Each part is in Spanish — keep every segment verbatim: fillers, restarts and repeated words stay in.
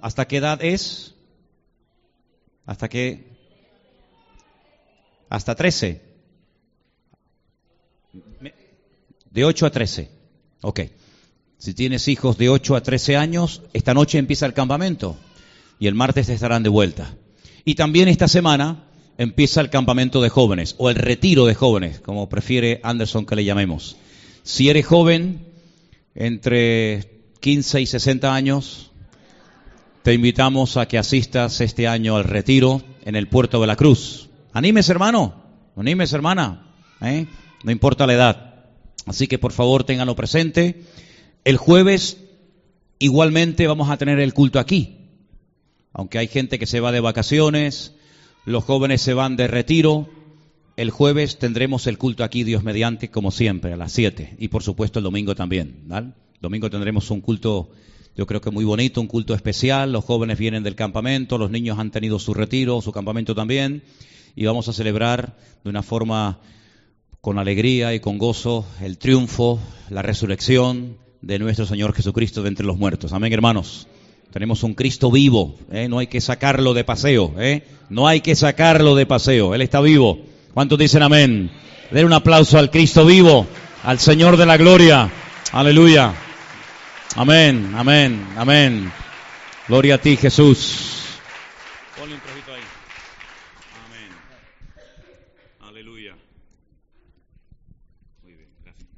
¿Hasta qué edad es? ¿Hasta qué? Hasta trece. De ocho a trece. Ok. Si tienes hijos de ocho a trece años, esta noche empieza el campamento y el martes estarán de vuelta. Y también esta semana empieza el campamento de jóvenes o el retiro de jóvenes, como prefiere Anderson que le llamemos. Si eres joven, entre quince y sesenta años, te invitamos a que asistas este año al retiro en el Puerto de la Cruz. Anímese, hermano, anímese, hermana, ¿eh? No importa la edad. Así que por favor ténganlo presente. El jueves igualmente vamos a tener el culto aquí. Aunque hay gente que se va de vacaciones, los jóvenes se van de retiro, el jueves tendremos el culto aquí, Dios mediante, como siempre, a las siete. Y por supuesto el domingo también, ¿vale? El domingo tendremos un culto, yo creo que muy bonito, un culto especial. Los jóvenes vienen del campamento, los niños han tenido su retiro, su campamento también. Y vamos a celebrar de una forma con alegría y con gozo el triunfo, la resurrección de nuestro Señor Jesucristo de entre los muertos. Amén, hermanos. Tenemos un Cristo vivo, ¿eh? No hay que sacarlo de paseo, ¿eh? No hay que sacarlo de paseo, Él está vivo. ¿Cuántos dicen amén? Den un aplauso al Cristo vivo, al Señor de la gloria. Aleluya. Amén, amén, amén. Gloria a ti, Jesús. Ponle un trocito ahí. Amén. Aleluya. Muy bien, gracias.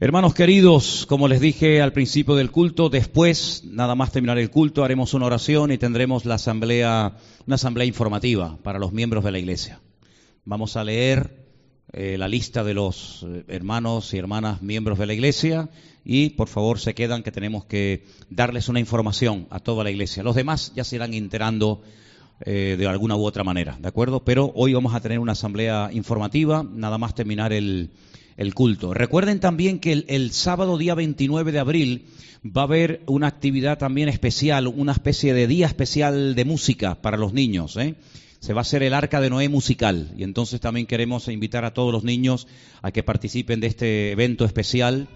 Hermanos queridos, como les dije al principio del culto, después, nada más terminar el culto, haremos una oración y tendremos la asamblea, una asamblea informativa para los miembros de la iglesia. Vamos a leer eh, la lista de los hermanos y hermanas miembros de la iglesia y por favor se quedan, que tenemos que darles una información a toda la iglesia. Los demás ya se irán enterando eh, de alguna u otra manera, ¿de acuerdo? Pero hoy vamos a tener una asamblea informativa, nada más terminar el El culto. Recuerden también que el, el sábado día veintinueve de abril va a haber una actividad también especial, una especie de día especial de música para los niños, ¿eh? Se va a hacer el Arca de Noé musical y entonces también queremos invitar a todos los niños a que participen de este evento especial.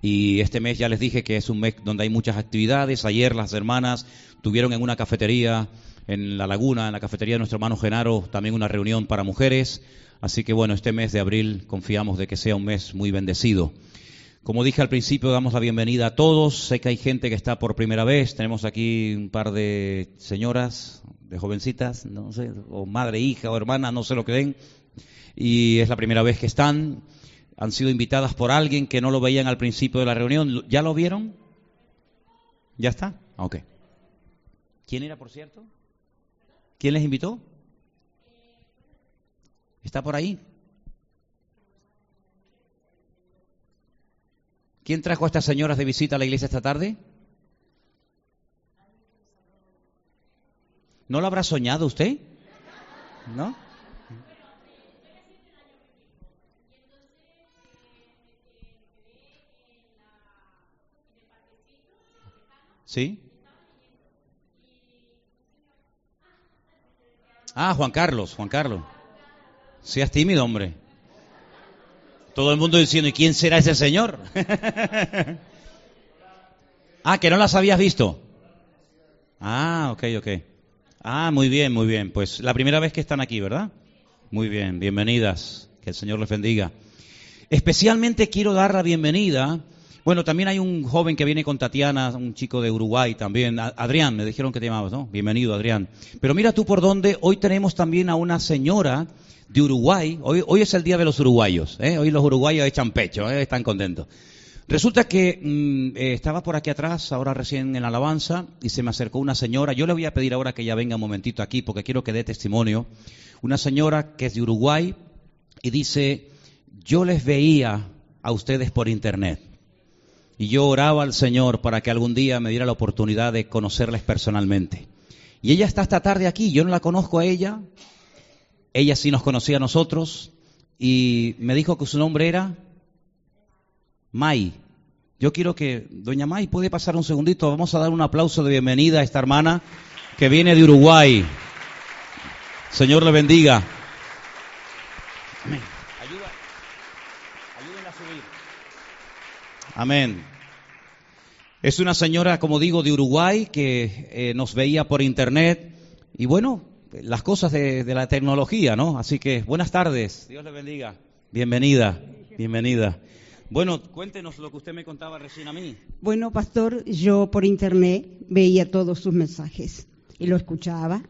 Y este mes ya les dije que es un mes donde hay muchas actividades. Ayer las hermanas tuvieron en una cafetería en La Laguna, en la cafetería de nuestro hermano Genaro, también una reunión para mujeres. Así que bueno, este mes de abril confiamos de que sea un mes muy bendecido. Como dije al principio, damos la bienvenida a todos. Sé que hay gente que está por primera vez. Tenemos aquí un par de señoras, de jovencitas, no sé, o madre, hija o hermana, no sé lo que den. Y es la primera vez que están. Han sido invitadas por alguien que no lo veían al principio de la reunión. ¿Ya lo vieron? ¿Ya está? Ok. ¿Quién era, por cierto? ¿Quién les invitó? ¿Está por ahí? ¿Quién trajo a estas señoras de visita a la iglesia esta tarde? ¿No lo habrá soñado usted? ¿No? ¿Sí? Ah, Juan Carlos, Juan Carlos. Seas tímido, hombre. Todo el mundo diciendo, ¿y quién será ese señor? Ah, que no las habías visto. Ah, ok, ok. Ah, muy bien, muy bien. Pues la primera vez que están aquí, ¿verdad? Muy bien, bienvenidas. Que el Señor les bendiga. Especialmente quiero dar la bienvenida. Bueno, también hay un joven que viene con Tatiana, un chico de Uruguay también. Adrián, me dijeron que te llamabas, ¿no? Bienvenido, Adrián. Pero mira tú por dónde, hoy tenemos también a una señora de Uruguay. Hoy, hoy es el día de los uruguayos, ¿eh? Hoy los uruguayos echan pecho, ¿eh? Están contentos. Resulta que mmm, estaba por aquí atrás, ahora recién en la alabanza, y se me acercó una señora. Yo le voy a pedir ahora que ella venga un momentito aquí, porque quiero que dé testimonio. Una señora que es de Uruguay y dice, yo les veía a ustedes por internet. Y yo oraba al Señor para que algún día me diera la oportunidad de conocerles personalmente. Y ella está esta tarde aquí, yo no la conozco a ella. Ella sí nos conocía a nosotros y me dijo que su nombre era May. Yo quiero que, doña May, puede pasar un segundito. Vamos a dar un aplauso de bienvenida a esta hermana que viene de Uruguay. Señor le bendiga. Amén. Ayuda. Ayúdenla a subir. Amén. Es una señora, como digo, de Uruguay que eh, nos veía por internet y bueno, las cosas de, de la tecnología, ¿no? Así que buenas tardes, Dios le bendiga. Bienvenida, bienvenida. Bueno, cuéntenos lo que usted me contaba recién a mí. Bueno, pastor, yo por internet veía todos sus mensajes y lo escuchaba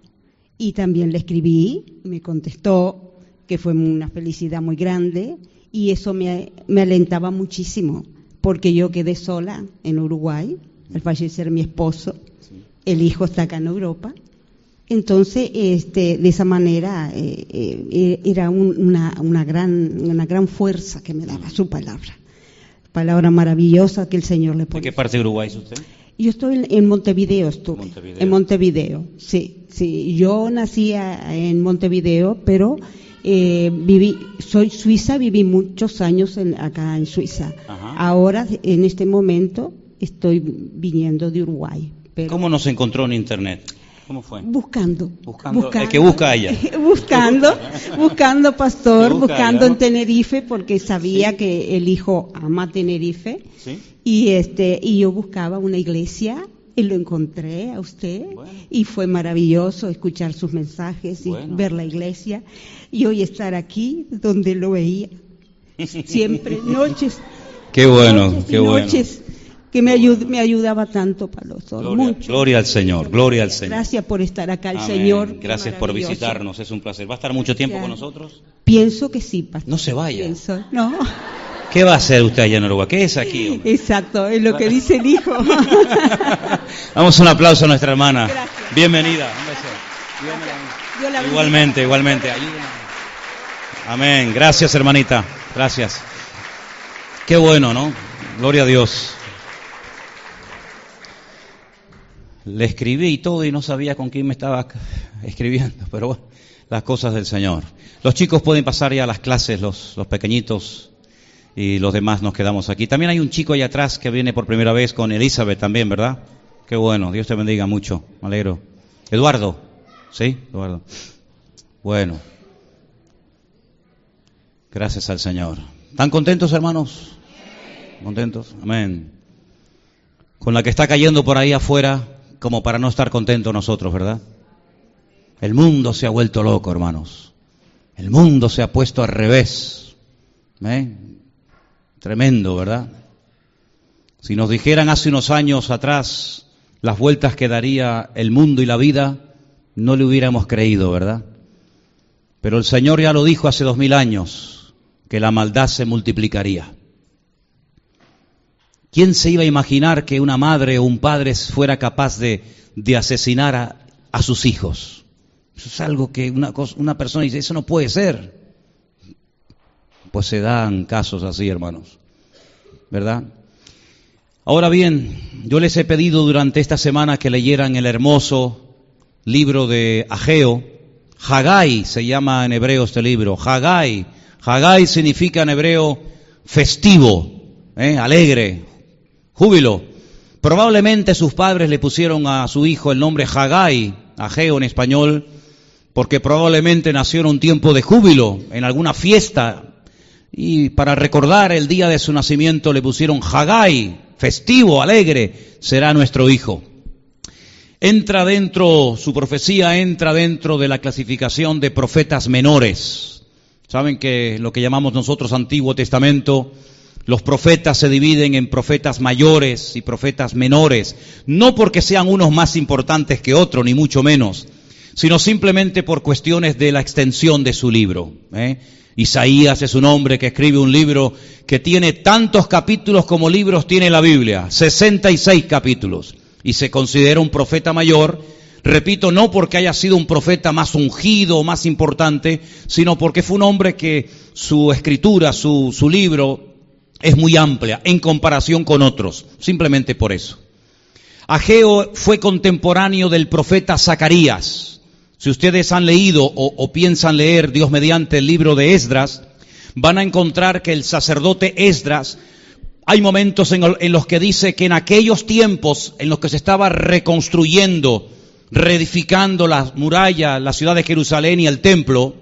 y también le escribí, me contestó que fue una felicidad muy grande y eso me, me alentaba muchísimo porque yo quedé sola en Uruguay al fallecer mi esposo, sí. El hijo está acá en Europa, entonces este, de esa manera eh, eh, era un, una, una, gran, una gran fuerza que me daba su palabra. Palabra maravillosa que el Señor le pone. ¿De qué parte de Uruguay es usted? Yo estoy en, en Montevideo, estuve. Montevideo. En Montevideo, sí, sí. Yo nací en Montevideo, pero eh, viví, soy suiza, viví muchos años en, acá en Suiza. Ajá. Ahora, en este momento, estoy viniendo de Uruguay. Pero... ¿Cómo nos encontró en internet? ¿Cómo fue? Buscando. Buscando, buscando el que busca a ella. buscando, buscando pastor, busca buscando ella, ¿no? En Tenerife, porque sabía, sí, que el hijo ama Tenerife. Sí. Y este, y yo buscaba una iglesia y lo encontré a usted, bueno. Y fue maravilloso escuchar sus mensajes y bueno, ver la iglesia y hoy estar aquí donde lo veía. Siempre, noches. Qué bueno, noches, qué bueno. Noches. Que me, ayud, me ayudaba tanto, Pablo. Gloria, gloria al Señor, gloria al Señor. Gracias por estar acá, el Amén. Señor. Gracias por visitarnos, es un placer. ¿Va a estar mucho tiempo ya con nosotros? Pienso que sí, pastor. No se vaya. Pienso, no. ¿Qué va a hacer usted allá en Uruguay? ¿Qué es aquí, hombre? Exacto, es lo que dice el hijo. Vamos a un aplauso a nuestra hermana. Gracias. Bienvenida. Un beso. Dios la bendiga. Igualmente, igualmente. Ayúdenme. Amén. Gracias, hermanita. Gracias. Qué bueno, ¿no? Gloria a Dios. Le escribí y todo y no sabía con quién me estaba escribiendo, pero bueno, las cosas del Señor. Los chicos pueden pasar ya a las clases, los, los pequeñitos, y los demás nos quedamos aquí. También hay un chico allá atrás que viene por primera vez con Elizabeth también, ¿verdad? Qué bueno, Dios te bendiga mucho, me alegro. Eduardo, ¿sí? Eduardo. Bueno, gracias al Señor. ¿Están contentos, hermanos? ¿Contentos? Amén. Con la que está cayendo por ahí afuera, como para no estar contentos nosotros, ¿verdad? El mundo se ha vuelto loco, hermanos. El mundo se ha puesto al revés. ¿Eh? Tremendo, ¿verdad? Si nos dijeran hace unos años atrás las vueltas que daría el mundo y la vida, no le hubiéramos creído, ¿verdad? Pero el Señor ya lo dijo hace dos mil años, que la maldad se multiplicaría. ¿Quién se iba a imaginar que una madre o un padre fuera capaz de, de asesinar a, a sus hijos? Eso es algo que una, cosa, una persona dice, eso no puede ser. Pues se dan casos así, hermanos, ¿verdad? Ahora bien, yo les he pedido durante esta semana que leyeran el hermoso libro de Ageo. Hagai se llama en hebreo este libro, Hagai. Hagai significa en hebreo festivo, ¿eh? Alegre. Júbilo. Probablemente sus padres le pusieron a su hijo el nombre Hagai, Ageo en español, porque probablemente nació en un tiempo de júbilo, en alguna fiesta, y para recordar el día de su nacimiento le pusieron Hagai, festivo, alegre, será nuestro hijo. Entra dentro, su profecía entra dentro de la clasificación de profetas menores. Saben que lo que llamamos nosotros Antiguo Testamento, los profetas se dividen en profetas mayores y profetas menores, no porque sean unos más importantes que otros, ni mucho menos, sino simplemente por cuestiones de la extensión de su libro, ¿eh? Isaías es un hombre que escribe un libro que tiene tantos capítulos como libros tiene la Biblia, sesenta y seis capítulos, y se considera un profeta mayor, repito, no porque haya sido un profeta más ungido o más importante, sino porque fue un hombre que su escritura, su, su libro, es muy amplia en comparación con otros, simplemente por eso. Ageo fue contemporáneo del profeta Zacarías. Si ustedes han leído o, o piensan leer, Dios mediante, el libro de Esdras, van a encontrar que el sacerdote Esdras, hay momentos en, en los que dice que en aquellos tiempos en los que se estaba reconstruyendo, reedificando las murallas, la ciudad de Jerusalén y el templo,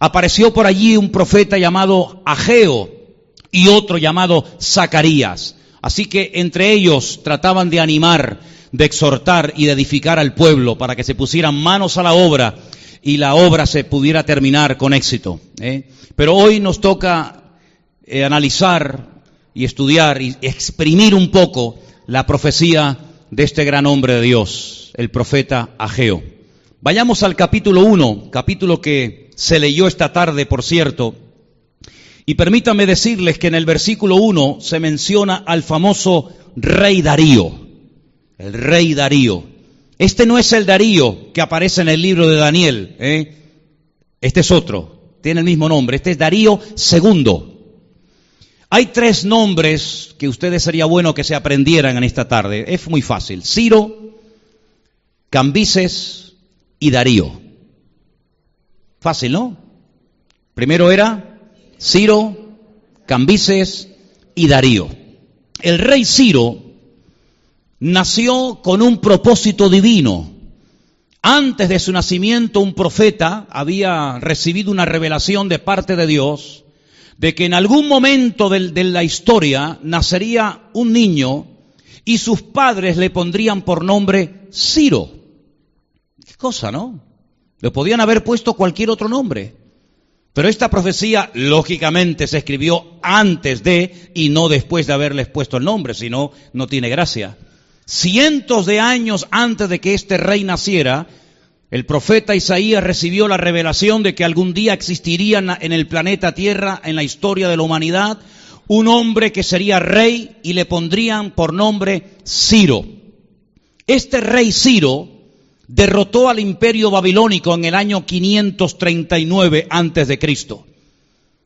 apareció por allí un profeta llamado Ageo, y otro llamado Zacarías. Así que entre ellos trataban de animar, de exhortar y de edificar al pueblo para que se pusieran manos a la obra y la obra se pudiera terminar con éxito, ¿eh? Pero hoy nos toca eh, analizar y estudiar y exprimir un poco la profecía de este gran hombre de Dios, el profeta Ageo. Vayamos al capítulo uno, capítulo que se leyó esta tarde, por cierto. Y permítanme decirles que en el versículo uno se menciona al famoso rey Darío, el rey Darío. Este no es el Darío que aparece en el libro de Daniel, ¿eh? Este es otro, tiene el mismo nombre, este es Darío segundo. Hay tres nombres que ustedes sería bueno que se aprendieran en esta tarde, es muy fácil: Ciro, Cambises y Darío. Fácil, ¿no? Primero era Ciro, Cambises y Darío. El rey Ciro nació con un propósito divino. Antes de su nacimiento, un profeta había recibido una revelación de parte de Dios de que en algún momento de, de la historia nacería un niño y sus padres le pondrían por nombre Ciro. Qué cosa, ¿no? Le podían haber puesto cualquier otro nombre. Pero esta profecía, lógicamente, se escribió antes de y no después de haberles puesto el nombre, si no, no tiene gracia. Cientos de años antes de que este rey naciera, el profeta Isaías recibió la revelación de que algún día existiría en el planeta Tierra, en la historia de la humanidad, un hombre que sería rey y le pondrían por nombre Ciro. Este rey Ciro derrotó al imperio babilónico en el año quinientos treinta y nueve antes de Cristo.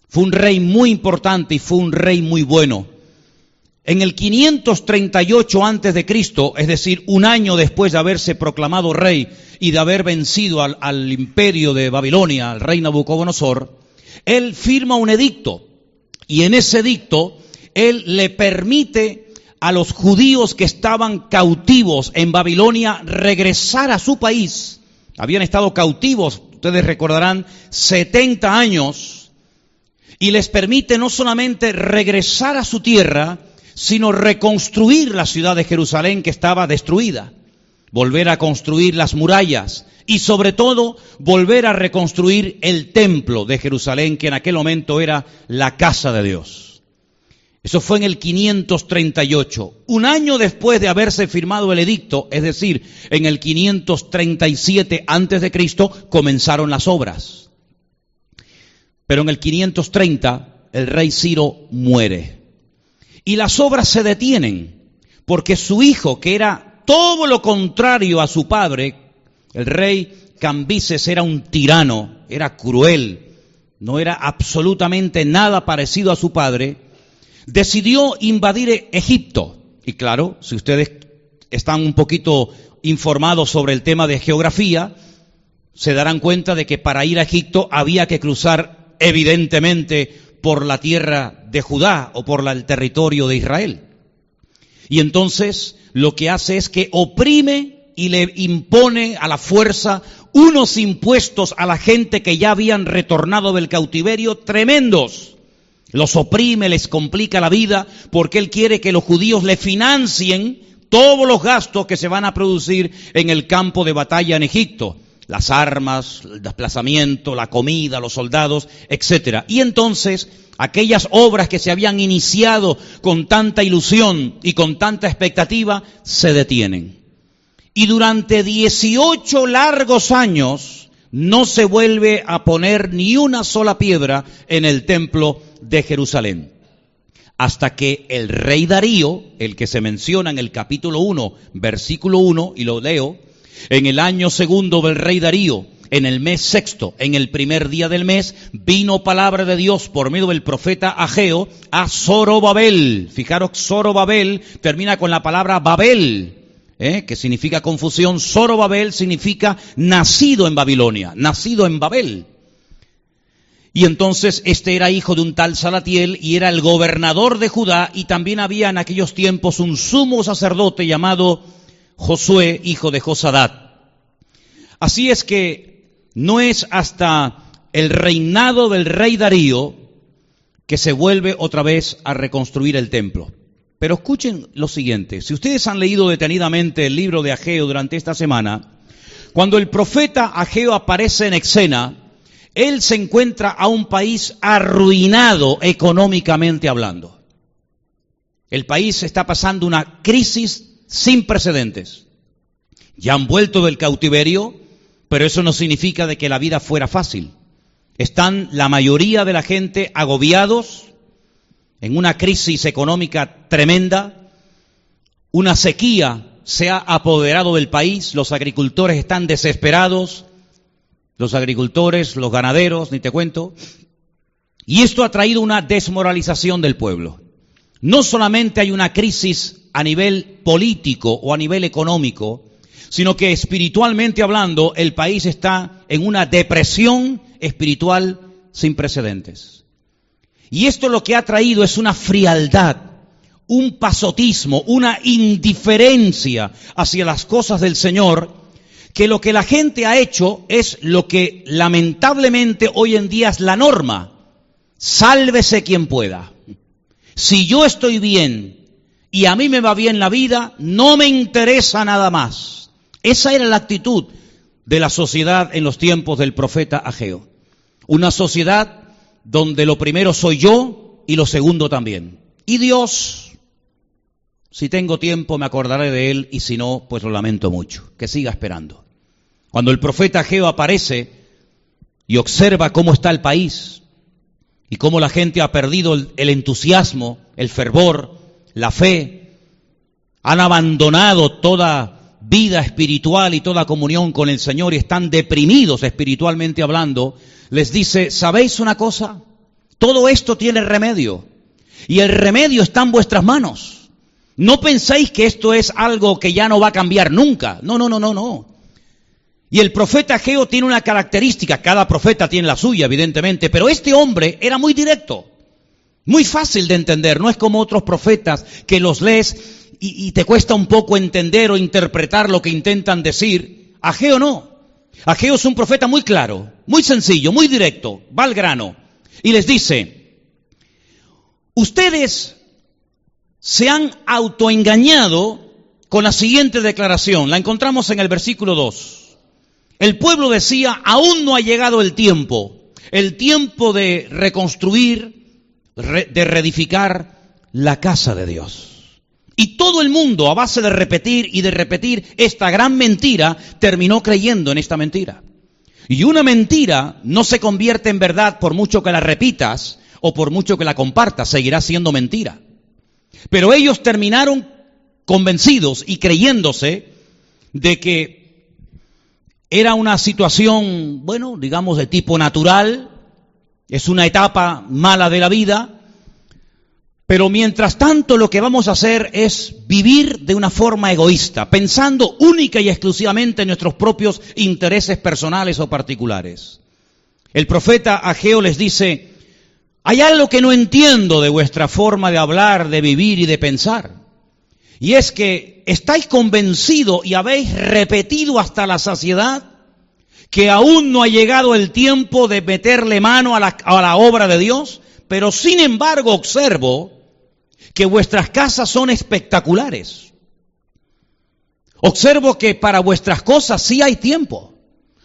Fue un rey muy importante y fue un rey muy bueno. En el quinientos treinta y ocho antes de Cristo, es decir, un año después de haberse proclamado rey y de haber vencido al, al imperio de Babilonia, al rey Nabucodonosor, él firma un edicto y en ese edicto él le permite a los judíos que estaban cautivos en Babilonia regresar a su país. Habían estado cautivos, ustedes recordarán, setenta años, y les permite no solamente regresar a su tierra, sino reconstruir la ciudad de Jerusalén que estaba destruida, volver a construir las murallas y sobre todo volver a reconstruir el templo de Jerusalén, que en aquel momento era la casa de Dios. Eso fue en el quinientos treinta y ocho, un año después de haberse firmado el edicto, es decir, en el quinientos treinta y siete antes de Cristo comenzaron las obras. Pero en el quinientos treinta el rey Ciro muere y las obras se detienen porque su hijo, que era todo lo contrario a su padre, el rey Cambises, era un tirano, era cruel, no era absolutamente nada parecido a su padre, decidió invadir Egipto. Y claro, si ustedes están un poquito informados sobre el tema de geografía, se darán cuenta de que para ir a Egipto había que cruzar evidentemente por la tierra de Judá o por la, el territorio de Israel. Y entonces lo que hace es que oprime y le impone a la fuerza unos impuestos a la gente que ya habían retornado del cautiverio tremendos. Los oprime, les complica la vida, porque él quiere que los judíos le financien todos los gastos que se van a producir en el campo de batalla en Egipto. Las armas, el desplazamiento, la comida, los soldados, etcétera. Y entonces, aquellas obras que se habían iniciado con tanta ilusión y con tanta expectativa, se detienen. Y durante dieciocho largos años, no se vuelve a poner ni una sola piedra en el templo de Jerusalén, hasta que el rey Darío, el que se menciona en el capítulo uno, versículo uno, y lo leo: en el año segundo del rey Darío, en el mes sexto, en el primer día del mes, vino palabra de Dios por medio del profeta Ageo a Zorobabel. Fijaros, Zorobabel termina con la palabra Babel, ¿eh? que significa confusión. Zorobabel significa nacido en Babilonia, nacido en Babel. Y entonces este era hijo de un tal Salatiel y era el gobernador de Judá, y también había en aquellos tiempos un sumo sacerdote llamado Josué, hijo de Josadat. Así es que no es hasta el reinado del rey Darío que se vuelve otra vez a reconstruir el templo. Pero escuchen lo siguiente, si ustedes han leído detenidamente el libro de Ageo durante esta semana, cuando el profeta Ageo aparece en escena, él se encuentra a un país arruinado económicamente hablando. El país está pasando una crisis sin precedentes. Ya han vuelto del cautiverio, pero eso no significa de que la vida fuera fácil. Están la mayoría de la gente agobiados, en una crisis económica tremenda, una sequía se ha apoderado del país, los agricultores están desesperados, los agricultores, los ganaderos, ni te cuento, y esto ha traído una desmoralización del pueblo. No solamente hay una crisis a nivel político o a nivel económico, sino que espiritualmente hablando, el país está en una depresión espiritual sin precedentes. Y esto lo que ha traído es una frialdad, un pasotismo, una indiferencia hacia las cosas del Señor, que lo que la gente ha hecho es lo que lamentablemente hoy en día es la norma. Sálvese quien pueda. Si yo estoy bien y a mí me va bien la vida, no me interesa nada más. Esa era la actitud de la sociedad en los tiempos del profeta Ageo. Una sociedad donde lo primero soy yo y lo segundo también. Y Dios, si tengo tiempo me acordaré de Él y si no, pues lo lamento mucho, que siga esperando. Cuando el profeta Ageo aparece y observa cómo está el país y cómo la gente ha perdido el, el entusiasmo, el fervor, la fe, han abandonado toda vida espiritual y toda comunión con el Señor y están deprimidos espiritualmente hablando, les dice, ¿sabéis una cosa? Todo esto tiene remedio, y el remedio está en vuestras manos. No penséis que esto es algo que ya no va a cambiar nunca. No, no, no, no, no. Y el profeta Ageo tiene una característica, cada profeta tiene la suya, evidentemente, pero este hombre era muy directo, muy fácil de entender, no es como otros profetas que los lees y, y te cuesta un poco entender o interpretar lo que intentan decir. Ageo no. Ageo es un profeta muy claro, muy sencillo, muy directo, va al grano. Y les dice, ustedes se han autoengañado con la siguiente declaración. La encontramos en el versículo dos. El pueblo decía, aún no ha llegado el tiempo. El tiempo de reconstruir, de reedificar la casa de Dios. Y todo el mundo, a base de repetir y de repetir esta gran mentira, terminó creyendo en esta mentira. Y una mentira no se convierte en verdad por mucho que la repitas o por mucho que la compartas, seguirá siendo mentira. Pero ellos terminaron convencidos y creyéndose de que era una situación, bueno, digamos de tipo natural, es una etapa mala de la vida. Pero mientras tanto lo que vamos a hacer es vivir de una forma egoísta, pensando única y exclusivamente en nuestros propios intereses personales o particulares. El profeta Ageo les dice, hay algo que no entiendo de vuestra forma de hablar, de vivir y de pensar. Y es que estáis convencidos y habéis repetido hasta la saciedad que aún no ha llegado el tiempo de meterle mano a la, a la obra de Dios. Pero sin embargo observo que vuestras casas son espectaculares. Observo que para vuestras cosas sí hay tiempo.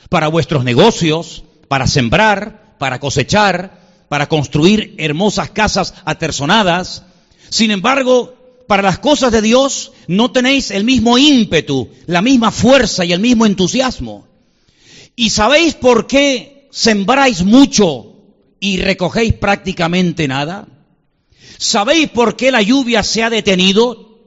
Para vuestros negocios, para sembrar, para cosechar, para construir hermosas casas aterzonadas. Sin embargo, para las cosas de Dios no tenéis el mismo ímpetu, la misma fuerza y el mismo entusiasmo. ¿Y sabéis por qué sembráis mucho y recogéis prácticamente nada? ¿Sabéis por qué la lluvia se ha detenido?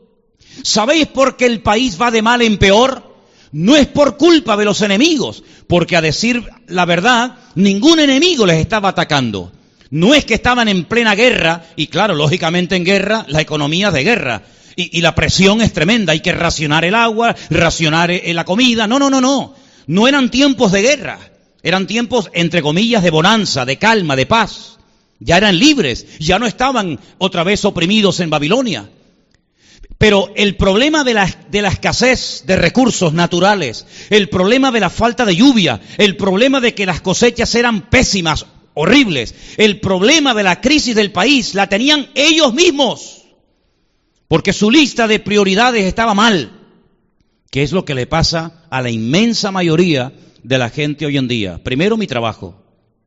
¿Sabéis por qué el país va de mal en peor? No es por culpa de los enemigos, porque a decir la verdad, ningún enemigo les estaba atacando. No es que estaban en plena guerra, y claro, lógicamente en guerra, la economía es de guerra, y, y la presión es tremenda, hay que racionar el agua, racionar la comida, no, no, no, no, no eran tiempos de guerra. Eran tiempos, entre comillas, de bonanza, de calma, de paz. Ya eran libres, ya no estaban otra vez oprimidos en Babilonia. Pero el problema de la, de la escasez de recursos naturales, el problema de la falta de lluvia, el problema de que las cosechas eran pésimas, horribles, el problema de la crisis del país la tenían ellos mismos. porque su lista de prioridades estaba mal, que es lo que le pasa a la inmensa mayoría de la gente hoy en día. Primero, mi trabajo.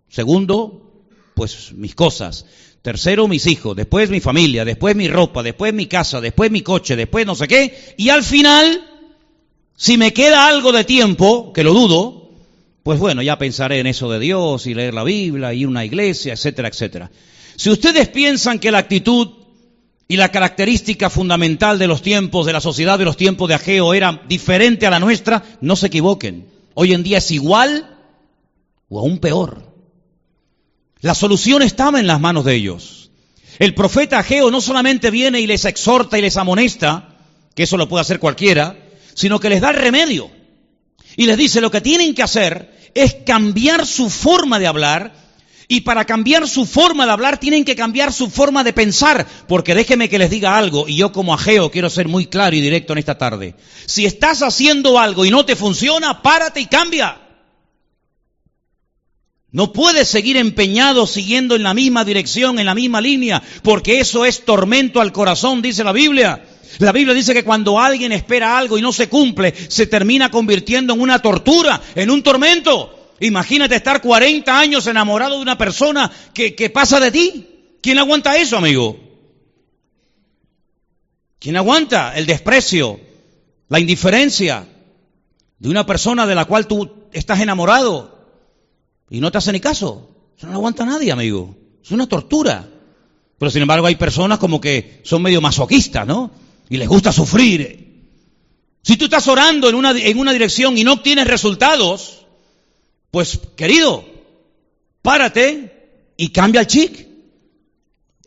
Segundo, pues mis cosas. Tercero, mis hijos. Después, mi familia. Después, mi ropa. Después, mi casa. Después, mi coche. Después, no sé qué. Y al final, si me queda algo de tiempo, que lo dudo, pues bueno, ya pensaré en eso de Dios y leer la Biblia, ir a una iglesia, etcétera, etcétera. Si ustedes piensan que la actitud y la característica fundamental de los tiempos, de la sociedad de los tiempos de Ageo, era diferente a la nuestra, no se equivoquen. Hoy en día es igual o aún peor. La solución estaba en las manos de ellos. El profeta Ageo no solamente viene y les exhorta y les amonesta, que eso lo puede hacer cualquiera, sino que les da el remedio. Y les dice, lo que tienen que hacer es cambiar su forma de hablar, y para cambiar su forma de hablar tienen que cambiar su forma de pensar, porque déjeme que les diga algo, y yo como Ageo quiero ser muy claro y directo en esta tarde. Si estás haciendo algo y no te funciona, párate y cambia. No puedes seguir empeñado siguiendo en la misma dirección, en la misma línea, porque eso es tormento al corazón, dice la Biblia. La Biblia dice que cuando alguien espera algo y no se cumple, se termina convirtiendo en una tortura, en un tormento. Imagínate estar cuarenta años enamorado de una persona que, que pasa de ti. ¿Quién aguanta eso, amigo? ¿Quién aguanta el desprecio, la indiferencia de una persona de la cual tú estás enamorado? Y no te hace ni caso. Eso no lo aguanta nadie, amigo. Es una tortura. Pero sin embargo hay personas como que son medio masoquistas, ¿no? Y les gusta sufrir. Si tú estás orando en una, en una dirección y no obtienes resultados, pues, querido, párate y cambia el chic.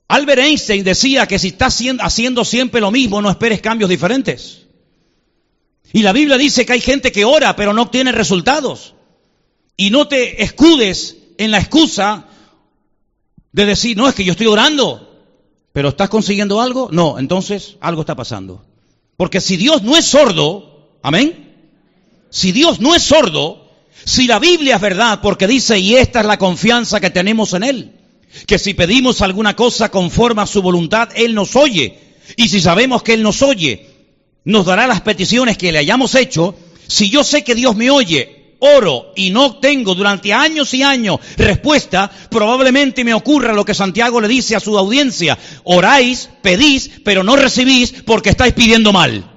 Albert Einstein decía que si estás haciendo siempre lo mismo, no esperes cambios diferentes. Y la Biblia dice que hay gente que ora pero no obtiene resultados. Y no te escudes en la excusa de decir, no, es que yo estoy orando, pero ¿estás consiguiendo algo? No, entonces algo está pasando. Porque si Dios no es sordo, amén, si Dios no es sordo, si la Biblia es verdad, porque dice, y esta es la confianza que tenemos en Él, que si pedimos alguna cosa conforme a su voluntad, Él nos oye, y si sabemos que Él nos oye, nos dará las peticiones que le hayamos hecho. Si yo sé que Dios me oye, oro y no obtengo durante años y años respuesta, probablemente me ocurra lo que Santiago le dice a su audiencia: oráis, pedís, pero no recibís porque estáis pidiendo mal.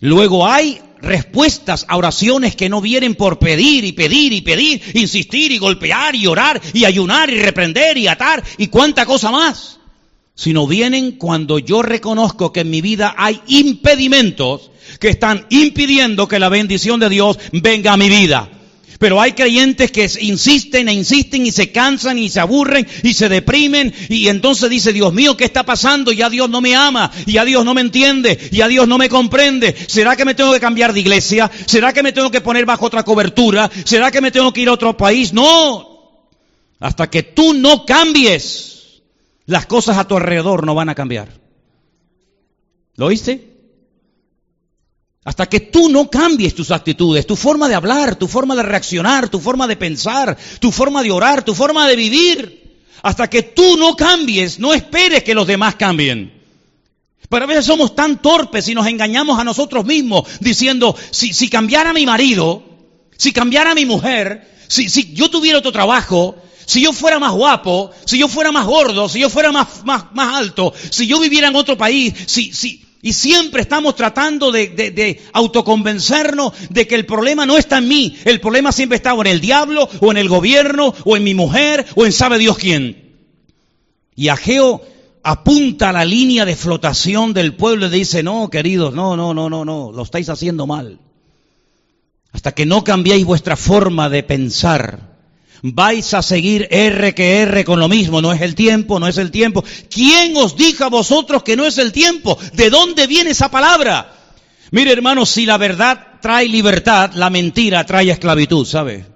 Luego hay respuestas a oraciones que no vienen por pedir y pedir y pedir, insistir y golpear y orar y ayunar y reprender y atar y cuánta cosa más, sino vienen cuando yo reconozco que en mi vida hay impedimentos que están impidiendo que la bendición de Dios venga a mi vida. Pero hay creyentes que insisten e insisten y se cansan y se aburren y se deprimen, y entonces dice, Dios mío, ¿qué está pasando? Ya Dios no me ama, ya Dios no me entiende, ya Dios no me comprende. ¿Será que me tengo que cambiar de iglesia? ¿Será que me tengo que poner bajo otra cobertura? ¿Será que me tengo que ir a otro país? No, hasta que tú no cambies, las cosas a tu alrededor no van a cambiar. ¿Lo oíste? Hasta que tú no cambies tus actitudes, tu forma de hablar, tu forma de reaccionar, tu forma de pensar, tu forma de orar, tu forma de vivir. Hasta que tú no cambies, no esperes que los demás cambien. Pero a veces somos tan torpes y nos engañamos a nosotros mismos diciendo, si, si cambiara mi marido, si cambiara mi mujer, si, si yo tuviera otro trabajo, si yo fuera más guapo, si yo fuera más gordo, si yo fuera más, más, más alto, si yo viviera en otro país, si... si Y siempre estamos tratando de, de, de autoconvencernos de que el problema no está en mí. El problema siempre está o en el diablo, o en el gobierno, o en mi mujer, o en sabe Dios quién. Y Ageo apunta a la línea de flotación del pueblo y dice, no, queridos, no, no, no, no, no, lo estáis haciendo mal. Hasta que no cambiéis vuestra forma de pensar, vais a seguir R que R con lo mismo. No es el tiempo, no es el tiempo. ¿Quién os dijo a vosotros que no es el tiempo? ¿De dónde viene esa palabra? Mire, hermanos, si la verdad trae libertad, la mentira trae esclavitud, ¿sabe?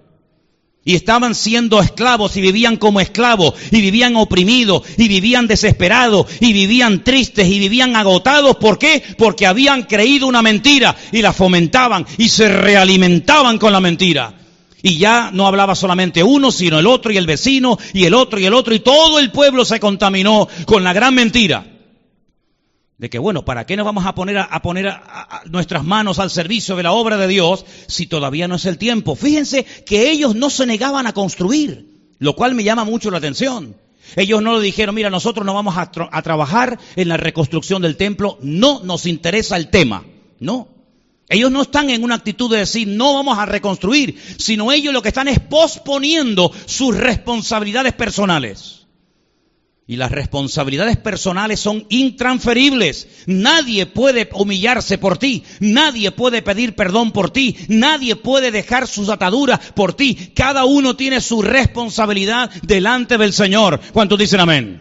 Y estaban siendo esclavos y vivían como esclavos, y vivían oprimidos, y vivían desesperados, y vivían tristes, y vivían agotados. ¿Por qué? Porque habían creído una mentira y la fomentaban y se realimentaban con la mentira. Y ya no hablaba solamente uno, sino el otro y el vecino, y el otro y el otro, y todo el pueblo se contaminó con la gran mentira. de que, bueno, ¿para qué nos vamos a poner a, a poner a, a nuestras manos al servicio de la obra de Dios si todavía no es el tiempo? Fíjense que ellos no se negaban a construir, lo cual me llama mucho la atención. Ellos no le dijeron, mira, nosotros no vamos a, tra- a trabajar en la reconstrucción del templo, no nos interesa el tema, no. Ellos no están en una actitud de decir, no vamos a reconstruir, sino ellos lo que están es posponiendo sus responsabilidades personales. Y las responsabilidades personales son intransferibles. Nadie puede humillarse por ti. Nadie puede pedir perdón por ti. Nadie puede dejar sus ataduras por ti. Cada uno tiene su responsabilidad delante del Señor. ¿Cuántos dicen amén?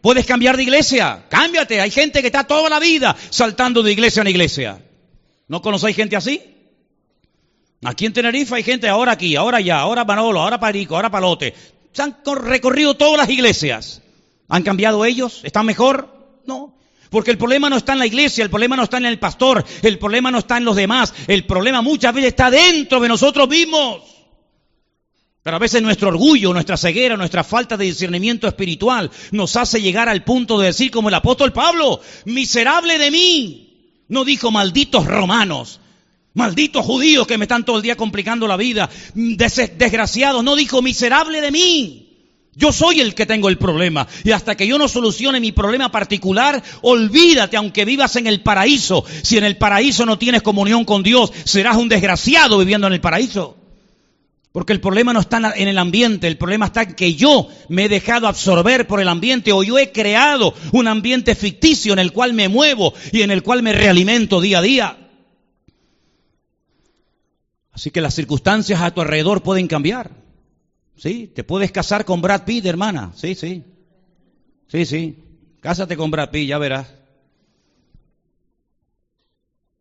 ¿Puedes cambiar de iglesia? Cámbiate. Hay gente que está toda la vida saltando de iglesia en iglesia. ¿No conocéis gente así? Aquí en Tenerife hay gente ahora aquí, ahora allá, ahora Manolo, ahora Parico, ahora Palote. Se han recorrido todas las iglesias. ¿Han cambiado ellos? ¿Están mejor? No, porque el problema no está en la iglesia, el problema no está en el pastor, el problema no está en los demás, el problema muchas veces está dentro de nosotros mismos. Pero a veces nuestro orgullo, nuestra ceguera, nuestra falta de discernimiento espiritual nos hace llegar al punto de decir como el apóstol Pablo, miserable de mí. No dijo malditos romanos, malditos judíos que me están todo el día complicando la vida, des- desgraciados, no dijo miserable de mí. Yo soy el que tengo el problema, y hasta que yo no solucione mi problema particular, olvídate, aunque vivas en el paraíso. Si en el paraíso no tienes comunión con Dios, serás un desgraciado viviendo en el paraíso. Porque el problema no está en el ambiente, el problema está en que yo me he dejado absorber por el ambiente, o yo he creado un ambiente ficticio en el cual me muevo y en el cual me realimento día a día. Así que las circunstancias a tu alrededor pueden cambiar. Sí, te puedes casar con Brad Pitt, hermana. Sí, sí. Sí, sí. Cásate con Brad Pitt, ya verás.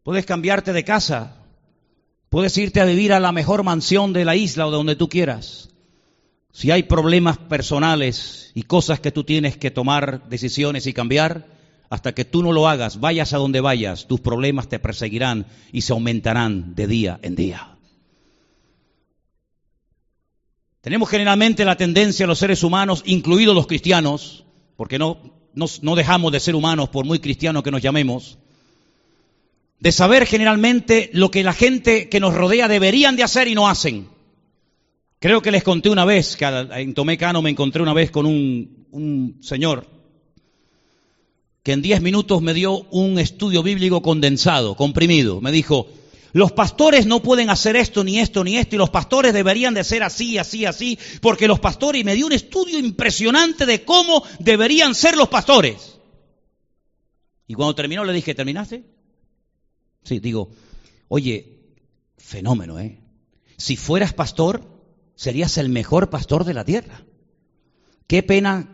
Puedes cambiarte de casa. Puedes irte a vivir a la mejor mansión de la isla o de donde tú quieras. Si hay problemas personales y cosas que tú tienes que tomar decisiones y cambiar, hasta que tú no lo hagas, vayas a donde vayas, tus problemas te perseguirán y se aumentarán de día en día. Tenemos generalmente la tendencia, los seres humanos, incluidos los cristianos, porque no, no, no dejamos de ser humanos por muy cristianos que nos llamemos, de saber generalmente lo que la gente que nos rodea deberían de hacer y no hacen. Creo que les conté una vez, que en Tomecano me encontré una vez con un, un señor que en diez minutos me dio un estudio bíblico condensado, comprimido. Me dijo, los pastores no pueden hacer esto, ni esto, ni esto, y los pastores deberían de ser así, así, así, porque los pastores, y me dio un estudio impresionante de cómo deberían ser los pastores. Y cuando terminó le dije, ¿terminaste? Sí, digo, oye, fenómeno, ¿eh? Si fueras pastor, serías el mejor pastor de la tierra. Qué pena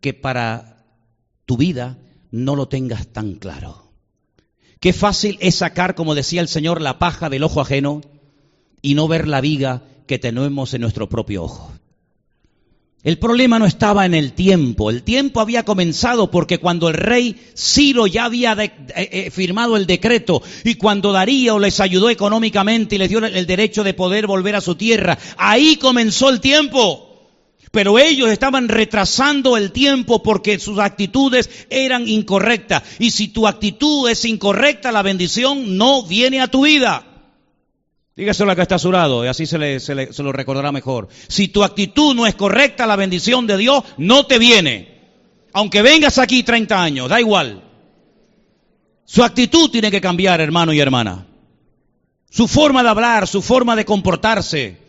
que para tu vida no lo tengas tan claro. Qué fácil es sacar, como decía el Señor, la paja del ojo ajeno y no ver la viga que tenemos en nuestro propio ojo. El problema no estaba en el tiempo. El tiempo había comenzado porque cuando el rey Ciro ya había de, eh, eh, firmado el decreto y cuando Darío les ayudó económicamente y les dio el derecho de poder volver a su tierra, ahí comenzó el tiempo. Pero ellos estaban retrasando el tiempo porque sus actitudes eran incorrectas. Y si tu actitud es incorrecta, la bendición no viene a tu vida. Dígaselo a la que está a su lado y así se, le, se, le, se lo recordará mejor. Si tu actitud no es correcta, la bendición de Dios no te viene. Aunque vengas aquí treinta años, da igual. Su actitud tiene que cambiar, hermano y hermana. Su forma de hablar, su forma de comportarse.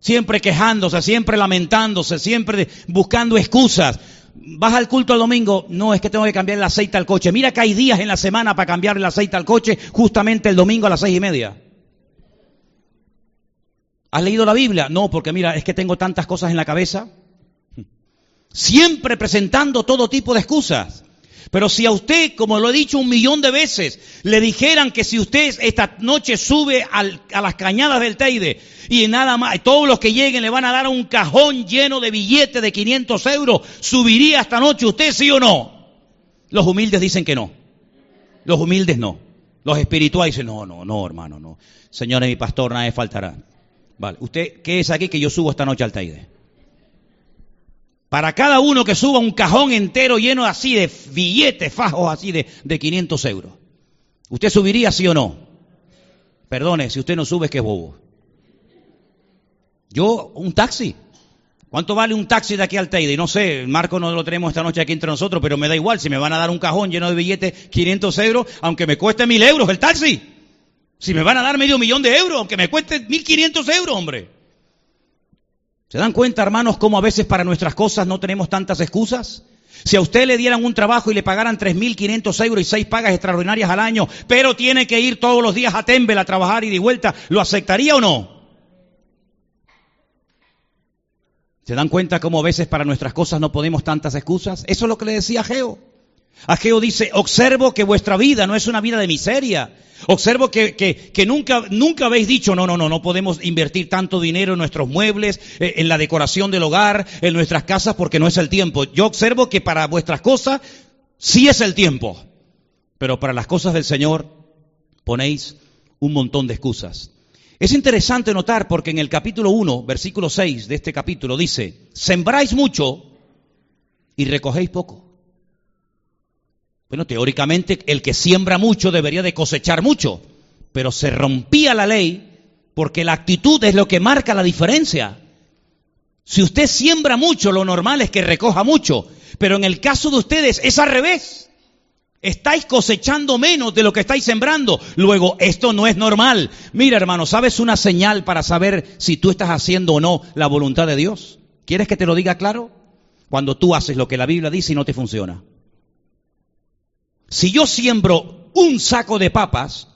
Siempre quejándose, siempre lamentándose, siempre buscando excusas. Vas al culto el domingo, no, es que tengo que cambiar el aceite al coche. Mira que hay días en la semana para cambiar el aceite al coche, justamente el domingo a las seis y media. ¿Has leído la Biblia? No, porque mira, es que tengo tantas cosas en la cabeza. Siempre presentando todo tipo de excusas. Pero si a usted, como lo he dicho un millón de veces, le dijeran que si usted esta noche sube al, a las cañadas del Teide y nada más, todos los que lleguen le van a dar un cajón lleno de billetes de quinientos euros, ¿subiría esta noche usted sí o no? Los humildes dicen que no. Los humildes no. Los espirituales dicen, no, no, no, hermano, no. Señores, mi pastor, nadie faltará. Vale, usted, ¿qué es aquí que yo subo esta noche al Teide? Para cada uno que suba un cajón entero lleno así de billetes, fajos así de, de quinientos euros. ¿Usted subiría sí o no? Perdone, si usted no sube es que es bobo. Yo, un taxi. ¿Cuánto vale un taxi de aquí al Teide? No sé, el Marco no lo tenemos esta noche aquí entre nosotros, pero me da igual si me van a dar un cajón lleno de billetes, quinientos euros, aunque me cueste mil euros el taxi. Si me van a dar medio millón de euros, aunque me cueste mil quinientos euros, hombre. ¿Se dan cuenta, hermanos, cómo a veces para nuestras cosas no tenemos tantas excusas? Si a usted le dieran un trabajo y le pagaran tres mil quinientos euros y seis pagas extraordinarias al año, pero tiene que ir todos los días a Tembel a trabajar y de vuelta, ¿lo aceptaría o no? ¿Se dan cuenta cómo a veces para nuestras cosas no podemos tantas excusas? Eso es lo que le decía Ageo. Ageo dice, observo que vuestra vida no es una vida de miseria. Observo que, que, que nunca, nunca habéis dicho, no, no, no, no podemos invertir tanto dinero en nuestros muebles, en la decoración del hogar, en nuestras casas, porque no es el tiempo. Yo observo que para vuestras cosas sí es el tiempo, pero para las cosas del Señor ponéis un montón de excusas. Es interesante notar porque en el capítulo uno, versículo seis de este capítulo dice, sembráis mucho y recogéis poco. Bueno, teóricamente el que siembra mucho debería de cosechar mucho, pero se rompía la ley porque la actitud es lo que marca la diferencia. Si usted siembra mucho, lo normal es que recoja mucho, pero en el caso de ustedes es al revés. Estáis cosechando menos de lo que estáis sembrando. Luego, esto no es normal. Mira, hermano, ¿sabes una señal para saber si tú estás haciendo o no la voluntad de Dios? ¿Quieres que te lo diga claro? Cuando tú haces lo que la Biblia dice y no te funciona. Si yo siembro un saco de papas,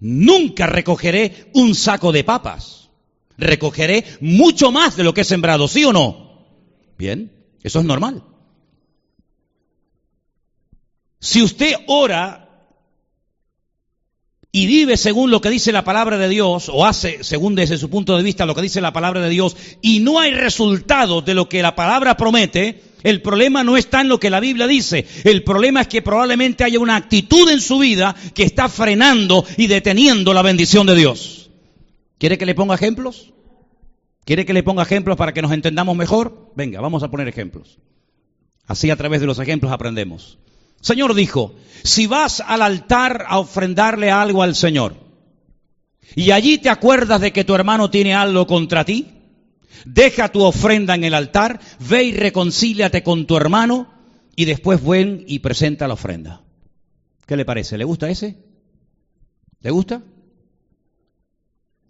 nunca recogeré un saco de papas. Recogeré mucho más de lo que he sembrado, ¿sí o no? Bien, eso es normal. Si usted ora y vive según lo que dice la palabra de Dios, o hace, según desde su punto de vista, lo que dice la palabra de Dios, y no hay resultados de lo que la palabra promete, el problema no está en lo que la Biblia dice. El problema es que probablemente haya una actitud en su vida que está frenando y deteniendo la bendición de Dios. ¿Quiere que le ponga ejemplos? ¿Quiere que le ponga ejemplos para que nos entendamos mejor? Venga, vamos a poner ejemplos. Así a través de los ejemplos aprendemos. El Señor dijo, si vas al altar a ofrendarle algo al Señor y allí te acuerdas de que tu hermano tiene algo contra ti, deja tu ofrenda en el altar, ve y reconcíliate con tu hermano y después ven y presenta la ofrenda. ¿Qué le parece? ¿Le gusta ese? ¿Le gusta?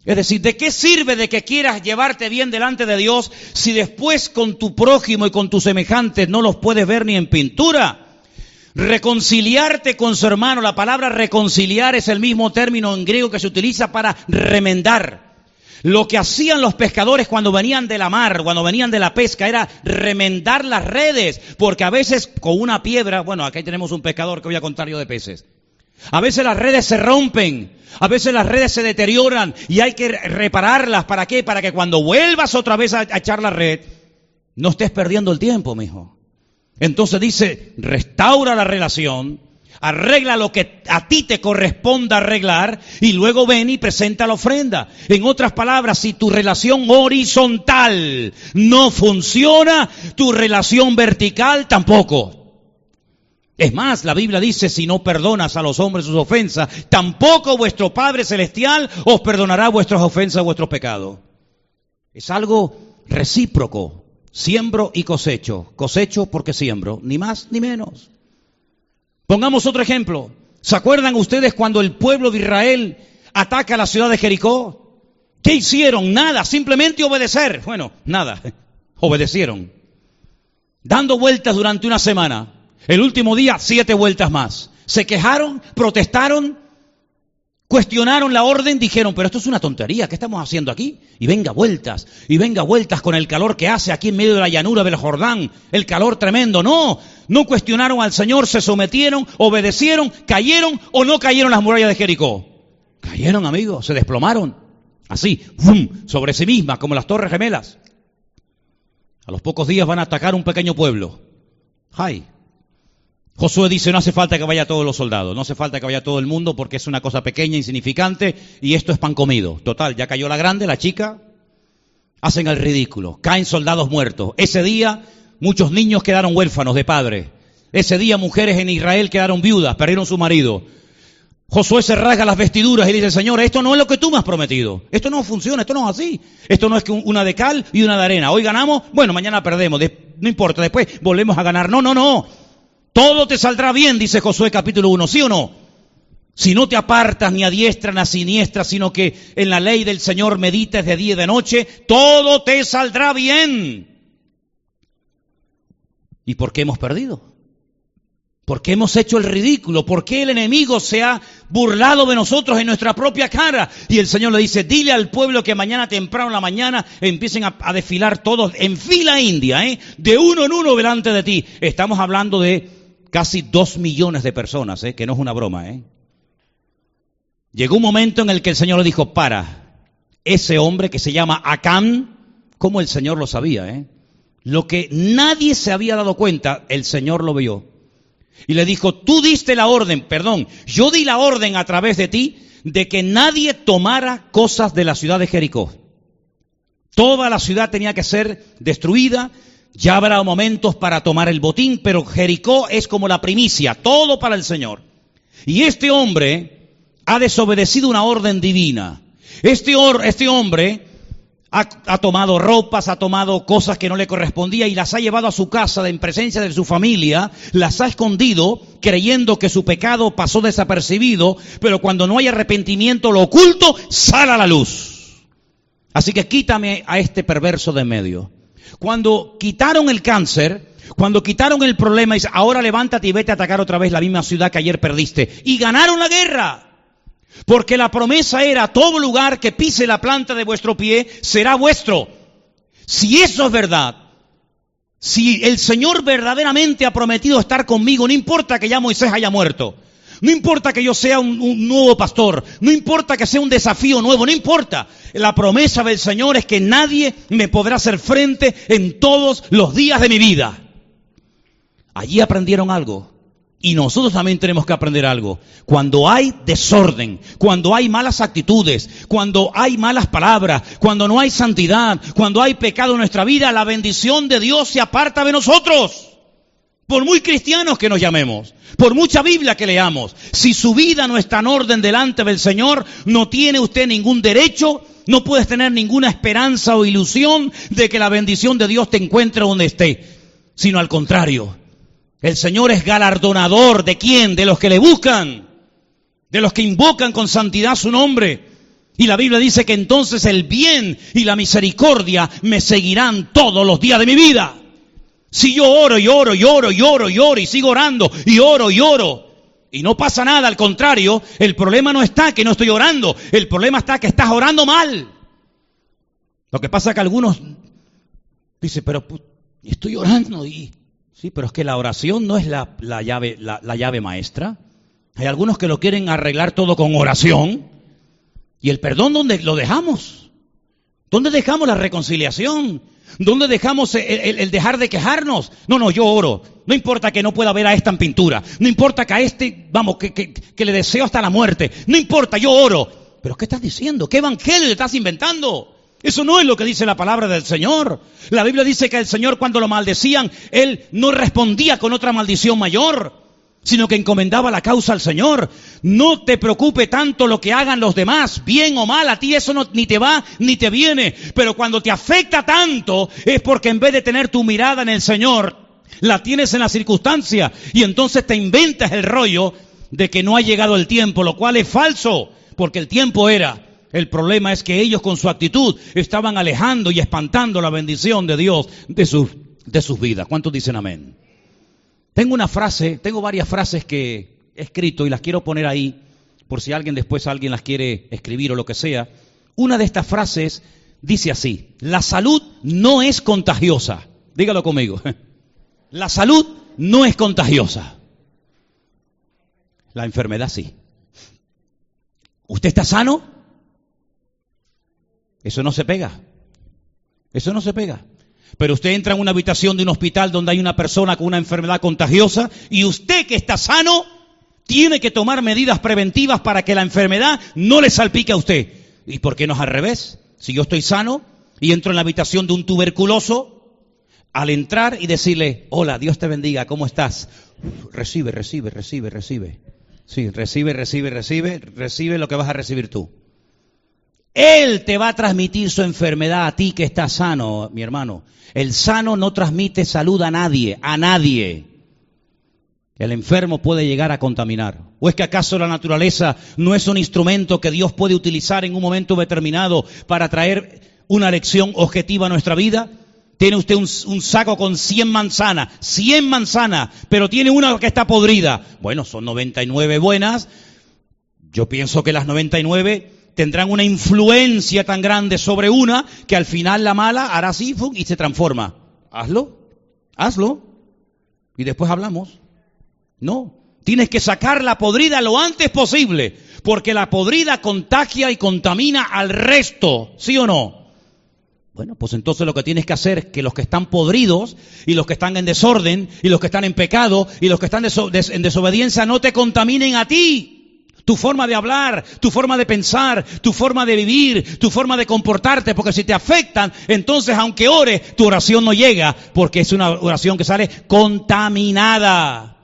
Es decir, ¿de qué sirve de que quieras llevarte bien delante de Dios si después con tu prójimo y con tus semejantes no los puedes ver ni en pintura? Reconciliarte con su hermano, la palabra reconciliar es el mismo término en griego que se utiliza para remendar. Lo que hacían los pescadores cuando venían de la mar, cuando venían de la pesca, era remendar las redes, porque a veces con una piedra, bueno, aquí tenemos un pescador que voy a contar yo de peces. A veces las redes se rompen, a veces las redes se deterioran y hay que repararlas. ¿Para qué? Para que cuando vuelvas otra vez a echar la red, no estés perdiendo el tiempo, mijo. Entonces dice, restaura la relación, arregla lo que a ti te corresponda arreglar y luego ven y presenta la ofrenda. En otras palabras, si tu relación horizontal no funciona, tu relación vertical tampoco. Es más, la Biblia dice, si no perdonas a los hombres sus ofensas, tampoco vuestro Padre Celestial os perdonará vuestras ofensas, vuestros pecados. Es algo recíproco, siembro y cosecho, cosecho porque siembro, ni más ni menos. Pongamos otro ejemplo. ¿Se acuerdan ustedes cuando el pueblo de Israel ataca la ciudad de Jericó? ¿Qué hicieron? Nada, simplemente obedecer. Bueno, nada, obedecieron. Dando vueltas durante una semana. El último día, siete vueltas más. Se quejaron, protestaron, cuestionaron la orden, dijeron, pero esto es una tontería, ¿qué estamos haciendo aquí? Y venga vueltas, y venga vueltas con el calor que hace aquí en medio de la llanura del Jordán. El calor tremendo, no. No cuestionaron al Señor, se sometieron, obedecieron, cayeron o no cayeron las murallas de Jericó. Cayeron, amigos, se desplomaron, así, ¡fum!, sobre sí mismas, como las torres gemelas. A los pocos días van a atacar un pequeño pueblo. ¡Ay! Josué dice, no hace falta que vaya todos los soldados, no hace falta que vaya todo el mundo porque es una cosa pequeña, insignificante y esto es pan comido. Total, ya cayó la grande, la chica, hacen el ridículo, caen soldados muertos. Ese día Muchos niños quedaron huérfanos de padre. Ese día mujeres en Israel quedaron viudas, perdieron su marido. Josué se rasga las vestiduras y dice: Señor, esto no es lo que tú me has prometido. Esto no funciona, esto no es así. Esto no es que una de cal y una de arena. Hoy ganamos, bueno, mañana perdemos. De- no importa, después volvemos a ganar. No, no, no. Todo te saldrá bien, dice Josué capítulo uno, ¿sí o no? Si no te apartas ni a diestra ni a siniestra, sino que en la ley del Señor medites de día y de noche, todo te saldrá bien. ¿Y por qué hemos perdido? ¿Por qué hemos hecho el ridículo? ¿Por qué el enemigo se ha burlado de nosotros en nuestra propia cara? Y el Señor le dice: dile al pueblo que mañana temprano en la mañana empiecen a, a desfilar todos en fila india, ¿eh? de uno en uno delante de ti. Estamos hablando de casi dos millones de personas, ¿eh? que no es una broma. ¿eh? Llegó un momento en el que el Señor le dijo: para, ese hombre que se llama Acán, como el Señor lo sabía, ¿eh? lo que nadie se había dado cuenta, el Señor lo vio. Y le dijo: tú diste la orden, perdón, yo di la orden a través de ti de que nadie tomara cosas de la ciudad de Jericó. Toda la ciudad tenía que ser destruida, ya habrá momentos para tomar el botín, pero Jericó es como la primicia, todo para el Señor. Y este hombre ha desobedecido una orden divina. Este, or, este hombre ha, ha tomado ropas, ha tomado cosas que no le correspondía y las ha llevado a su casa en presencia de su familia, las ha escondido creyendo que su pecado pasó desapercibido, pero cuando no hay arrepentimiento, lo oculto sale a la luz. Así que quítame a este perverso de en medio. Cuando quitaron el cáncer, cuando quitaron el problema, dice: ahora levántate y vete a atacar otra vez la misma ciudad que ayer perdiste. Y ganaron la guerra. Porque la promesa era: todo lugar que pise la planta de vuestro pie será vuestro. Si eso es verdad, si el Señor verdaderamente ha prometido estar conmigo, no importa que ya Moisés haya muerto, no importa que yo sea un, un nuevo pastor, no importa que sea un desafío nuevo, no importa. La promesa del Señor es que nadie me podrá hacer frente en todos los días de mi vida. Allí aprendieron algo. Y nosotros también tenemos que aprender algo. Cuando hay desorden, cuando hay malas actitudes, cuando hay malas palabras, cuando no hay santidad, cuando hay pecado en nuestra vida, la bendición de Dios se aparta de nosotros. Por muy cristianos que nos llamemos, por mucha Biblia que leamos, si su vida no está en orden delante del Señor, no tiene usted ningún derecho, no puedes tener ninguna esperanza o ilusión de que la bendición de Dios te encuentre donde esté, sino al contrario. El Señor es galardonador. ¿De quién? De los que le buscan, de los que invocan con santidad su nombre. Y la Biblia dice que entonces el bien y la misericordia me seguirán todos los días de mi vida. Si yo oro y oro y oro y oro y oro y sigo orando y oro y oro y no pasa nada, al contrario, el problema no está que no estoy orando, el problema está que estás orando mal. Lo que pasa es que algunos dicen: pero estoy orando y... Sí, pero es que la oración no es la, la, llave, la, la llave maestra. Hay algunos que lo quieren arreglar todo con oración. ¿Y el perdón dónde lo dejamos? ¿Dónde dejamos la reconciliación? ¿Dónde dejamos el, el, el dejar de quejarnos? No, no, yo oro. No importa que no pueda ver a esta en pintura. No importa que a este, vamos, que, que, que le deseo hasta la muerte. No importa, yo oro. ¿Pero qué estás diciendo? ¿Qué evangelio te estás inventando? Eso no es lo que dice la palabra del Señor. La Biblia dice que el Señor, cuando lo maldecían, Él no respondía con otra maldición mayor, sino que encomendaba la causa al Señor. No te preocupe tanto lo que hagan los demás, bien o mal, a ti eso no, ni te va ni te viene. Pero cuando te afecta tanto es porque en vez de tener tu mirada en el Señor, la tienes en la circunstancia. Y entonces te inventas el rollo de que no ha llegado el tiempo, lo cual es falso, porque el tiempo era... El problema es que ellos con su actitud estaban alejando y espantando la bendición de Dios de sus, de sus vidas. ¿Cuántos dicen amén? Tengo una frase, tengo varias frases que he escrito y las quiero poner ahí por si alguien después alguien las quiere escribir o lo que sea. Una de estas frases dice así: la salud no es contagiosa. Dígalo conmigo. La salud no es contagiosa. La enfermedad sí. ¿Usted está sano? Eso no se pega, eso no se pega. Pero usted entra en una habitación de un hospital donde hay una persona con una enfermedad contagiosa y usted que está sano tiene que tomar medidas preventivas para que la enfermedad no le salpique a usted. ¿Y por qué no es al revés? Si yo estoy sano y entro en la habitación de un tuberculoso, al entrar y decirle, hola, Dios te bendiga, ¿cómo estás? Uf, recibe, recibe, recibe, recibe. Sí, recibe, recibe, recibe, recibe lo que vas a recibir tú. Él te va a transmitir su enfermedad a ti que estás sano, mi hermano. El sano no transmite salud a nadie, a nadie. El enfermo puede llegar a contaminar. ¿O es que acaso la naturaleza no es un instrumento que Dios puede utilizar en un momento determinado para traer una lección objetiva a nuestra vida? Tiene usted un, un saco con cien manzanas, cien manzanas, pero tiene una que está podrida. Bueno, son noventa y nueve buenas. Yo pienso que las noventa y nueve... tendrán una influencia tan grande sobre una que al final la mala hará así y se transforma. Hazlo, hazlo y después hablamos. No, tienes que sacar la podrida lo antes posible, porque la podrida contagia y contamina al resto, ¿sí o no? Bueno, pues entonces lo que tienes que hacer es que los que están podridos y los que están en desorden y los que están en pecado y los que están en desobediencia no te contaminen a ti. Tu forma de hablar, tu forma de pensar, tu forma de vivir, tu forma de comportarte, porque si te afectan, entonces aunque ores, tu oración no llega, porque es una oración que sale contaminada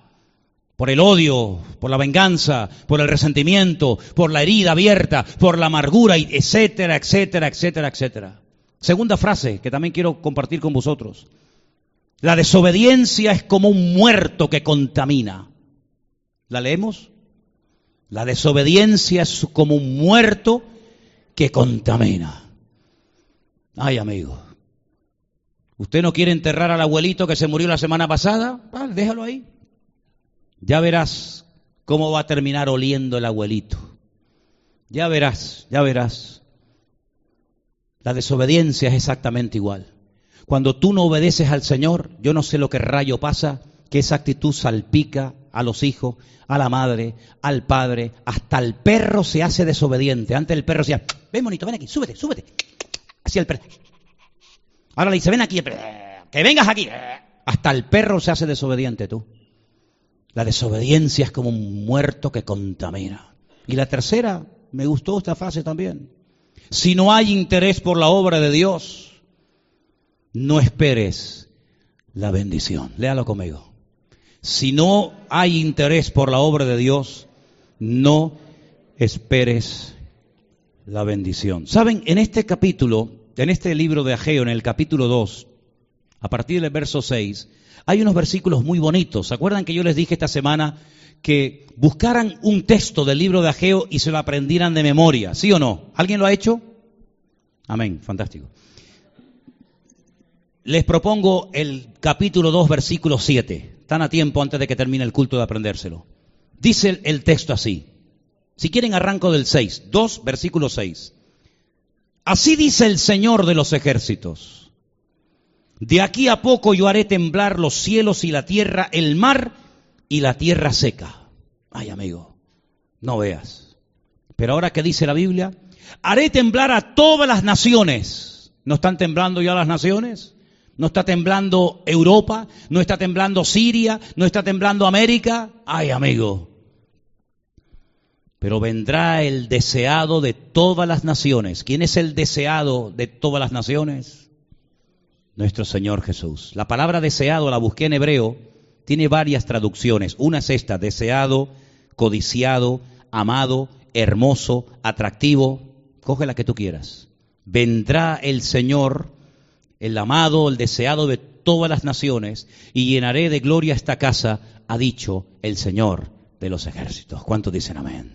por el odio, por la venganza, por el resentimiento, por la herida abierta, por la amargura, etcétera, etcétera, etcétera, etcétera. Segunda frase que también quiero compartir con vosotros. La desobediencia es como un muerto que contamina. ¿La leemos? La desobediencia es como un muerto que contamina. Ay, amigo. ¿Usted no quiere enterrar al abuelito que se murió la semana pasada? Vale, déjalo ahí. Ya verás cómo va a terminar oliendo el abuelito. Ya verás, ya verás. La desobediencia es exactamente igual. Cuando tú no obedeces al Señor, yo no sé lo que rayo pasa, que esa actitud salpica a los hijos, a la madre, al padre, hasta el perro se hace desobediente. Antes el perro decía, ven bonito, ven aquí, súbete, súbete. Así el perro. Ahora le dice, ven aquí, que vengas aquí. Hasta el perro se hace desobediente, tú. La desobediencia es como un muerto que contamina. Y la tercera, me gustó esta frase también. Si no hay interés por la obra de Dios, no esperes la bendición. Léalo conmigo. Si no hay interés por la obra de Dios, no esperes la bendición. ¿Saben? En este capítulo, en este libro de Ageo, en el capítulo dos, a partir del verso seis, hay unos versículos muy bonitos. ¿Se acuerdan que yo les dije esta semana que buscaran un texto del libro de Ageo y se lo aprendieran de memoria? ¿Sí o no? ¿Alguien lo ha hecho? Amén, fantástico. Les propongo el capítulo dos, versículo siete. Están a tiempo antes de que termine el culto de aprendérselo. Dice el, el texto así. Si quieren arranco del seis, dos, versículo seis. Así dice el Señor de los ejércitos. De aquí a poco yo haré temblar los cielos y la tierra, el mar y la tierra seca. Ay, amigo, no veas. Pero ahora que dice la Biblia, haré temblar a todas las naciones. ¿No están temblando ya las naciones? No está temblando Europa, no está temblando Siria, no está temblando América. Ay, amigo. Pero vendrá el deseado de todas las naciones. ¿Quién es el deseado de todas las naciones? Nuestro Señor Jesús. La palabra deseado, la busqué en hebreo, tiene varias traducciones. Una es esta, deseado, codiciado, amado, hermoso, atractivo. Coge la que tú quieras. Vendrá el Señor el amado, el deseado de todas las naciones, y llenaré de gloria esta casa, ha dicho el Señor de los ejércitos. ¿Cuántos dicen amén?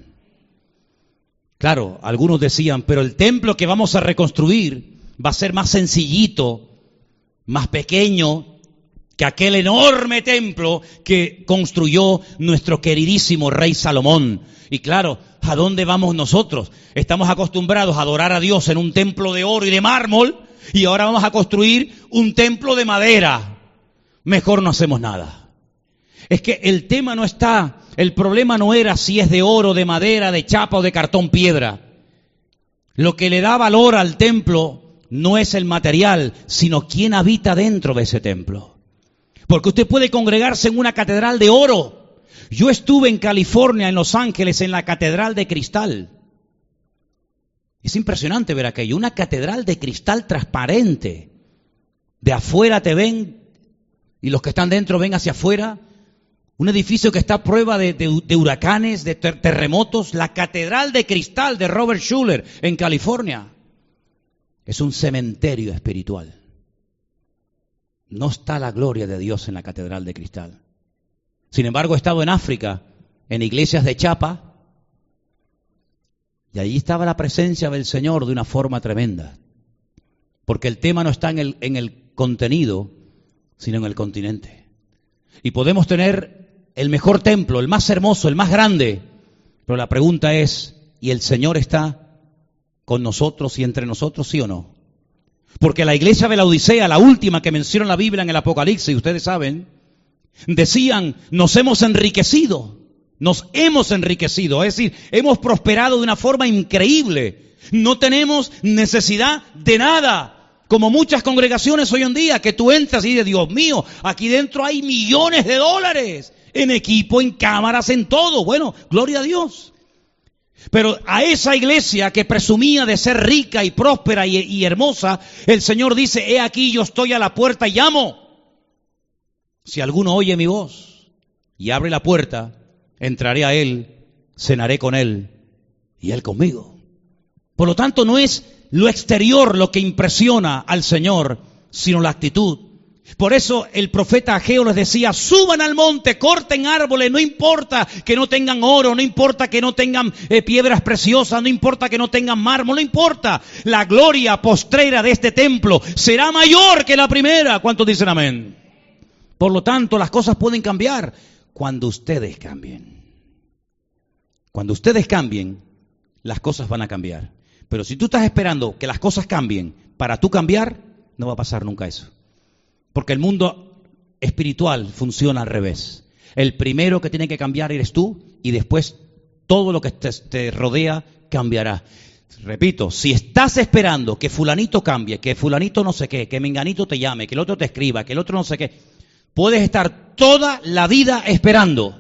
Claro, algunos decían, pero el templo que vamos a reconstruir va a ser más sencillito, más pequeño que aquel enorme templo que construyó nuestro queridísimo rey Salomón. Y claro, ¿a dónde vamos nosotros? Estamos acostumbrados a adorar a Dios en un templo de oro y de mármol, y ahora vamos a construir un templo de madera. Mejor no hacemos nada. Es que el tema no está, el problema no era si es de oro, de madera, de chapa o de cartón piedra. Lo que le da valor al templo no es el material, sino quién habita dentro de ese templo. Porque usted puede congregarse en una catedral de oro. Yo estuve en California, en Los Ángeles, en la Catedral de Cristal. Es impresionante ver aquello, una catedral de cristal transparente. De afuera te ven y los que están dentro ven hacia afuera. Un edificio que está a prueba de, de, de huracanes, de ter- terremotos. La Catedral de Cristal de Robert Schuller en California. Es un cementerio espiritual. No está la gloria de Dios en la Catedral de Cristal. Sin embargo, he estado en África, en iglesias de chapa, y allí estaba la presencia del Señor de una forma tremenda. Porque el tema no está en el, en el contenido, sino en el continente. Y podemos tener el mejor templo, el más hermoso, el más grande, pero la pregunta es, ¿y el Señor está con nosotros y entre nosotros, sí o no? Porque la iglesia de Laodicea, la última que menciona la Biblia en el Apocalipsis, ustedes saben, decían, nos hemos enriquecido, nos hemos enriquecido, es decir, hemos prosperado de una forma increíble, no tenemos necesidad de nada. Como muchas congregaciones hoy en día, que tú entras y dices, Dios mío, aquí dentro hay millones de dólares, en equipo, en cámaras, en todo. Bueno, gloria a Dios. Pero a esa iglesia que presumía de ser rica y próspera y, y hermosa, el Señor dice, he aquí yo estoy a la puerta y llamo. Si alguno oye mi voz y abre la puerta, entraré a él, cenaré con él y él conmigo. Por lo tanto, no es lo exterior lo que impresiona al Señor, sino la actitud. Por eso el profeta Ageo les decía, suban al monte, corten árboles, no importa que no tengan oro, no importa que no tengan eh, piedras preciosas, no importa que no tengan mármol, no importa. La gloria postrera de este templo será mayor que la primera. ¿Cuántos dicen amén? Por lo tanto, las cosas pueden cambiar cuando ustedes cambien. Cuando ustedes cambien, las cosas van a cambiar. Pero si tú estás esperando que las cosas cambien para tú cambiar, no va a pasar nunca eso. Porque el mundo espiritual funciona al revés. El primero que tiene que cambiar eres tú y después todo lo que te, te rodea cambiará. Repito, si estás esperando que fulanito cambie, que fulanito no sé qué, que menganito te llame, que el otro te escriba, que el otro no sé qué, puedes estar toda la vida esperando.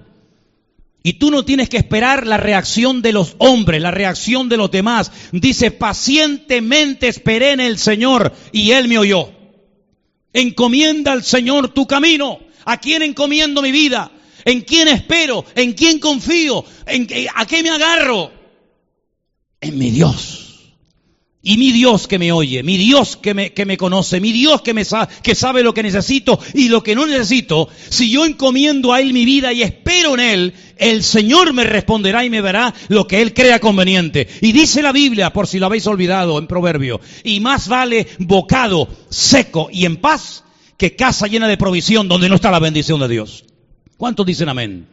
Y tú no tienes que esperar la reacción de los hombres, la reacción de los demás. Dice, pacientemente esperé en el Señor y Él me oyó. Encomienda al Señor tu camino. ¿A quién encomiendo mi vida? ¿En quién espero? ¿En quién confío? ¿En qué, ¿A qué me agarro? En mi Dios. Y mi Dios que me oye, mi Dios que me, que me conoce, mi Dios que, me sa- que sabe lo que necesito y lo que no necesito. Si yo encomiendo a Él mi vida y espero en Él, el Señor me responderá y me verá lo que Él crea conveniente. Y dice la Biblia, por si lo habéis olvidado en Proverbio, y más vale bocado, seco y en paz, que casa llena de provisión donde no está la bendición de Dios. ¿Cuántos dicen amén?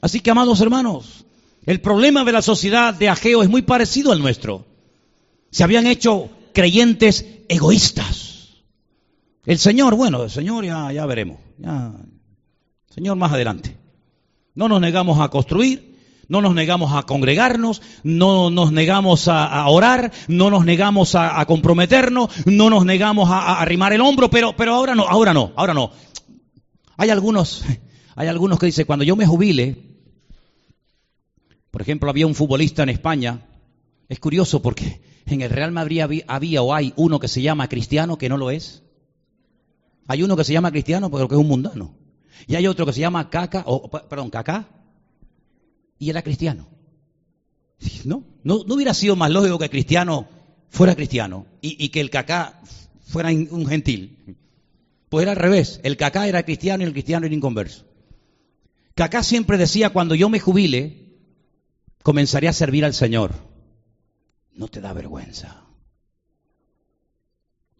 Así que, amados hermanos, el problema de la sociedad de Ageo es muy parecido al nuestro. Se habían hecho creyentes egoístas. El Señor, bueno, el Señor ya, ya veremos. Ya. Señor más adelante. No nos negamos a construir, no nos negamos a congregarnos, no nos negamos a, a orar, no nos negamos a, a comprometernos, no nos negamos a, a arrimar el hombro, pero, pero ahora no, ahora no, ahora no. Hay algunos, hay algunos que dicen, cuando yo me jubile, por ejemplo, había un futbolista en España, es curioso porque en el Real Madrid había, había o hay uno que se llama Cristiano, que no lo es. Hay uno que se llama Cristiano, pero que es un mundano. Y hay otro que se llama Caca, o, perdón, Cacá, y era cristiano. ¿No? ¿No? No hubiera sido más lógico que Cristiano fuera cristiano y, y que el Cacá fuera un gentil. Pues era al revés, el Cacá era cristiano y el cristiano era inconverso. Cacá siempre decía, cuando yo me jubile, comenzaré a servir al Señor. No te da vergüenza.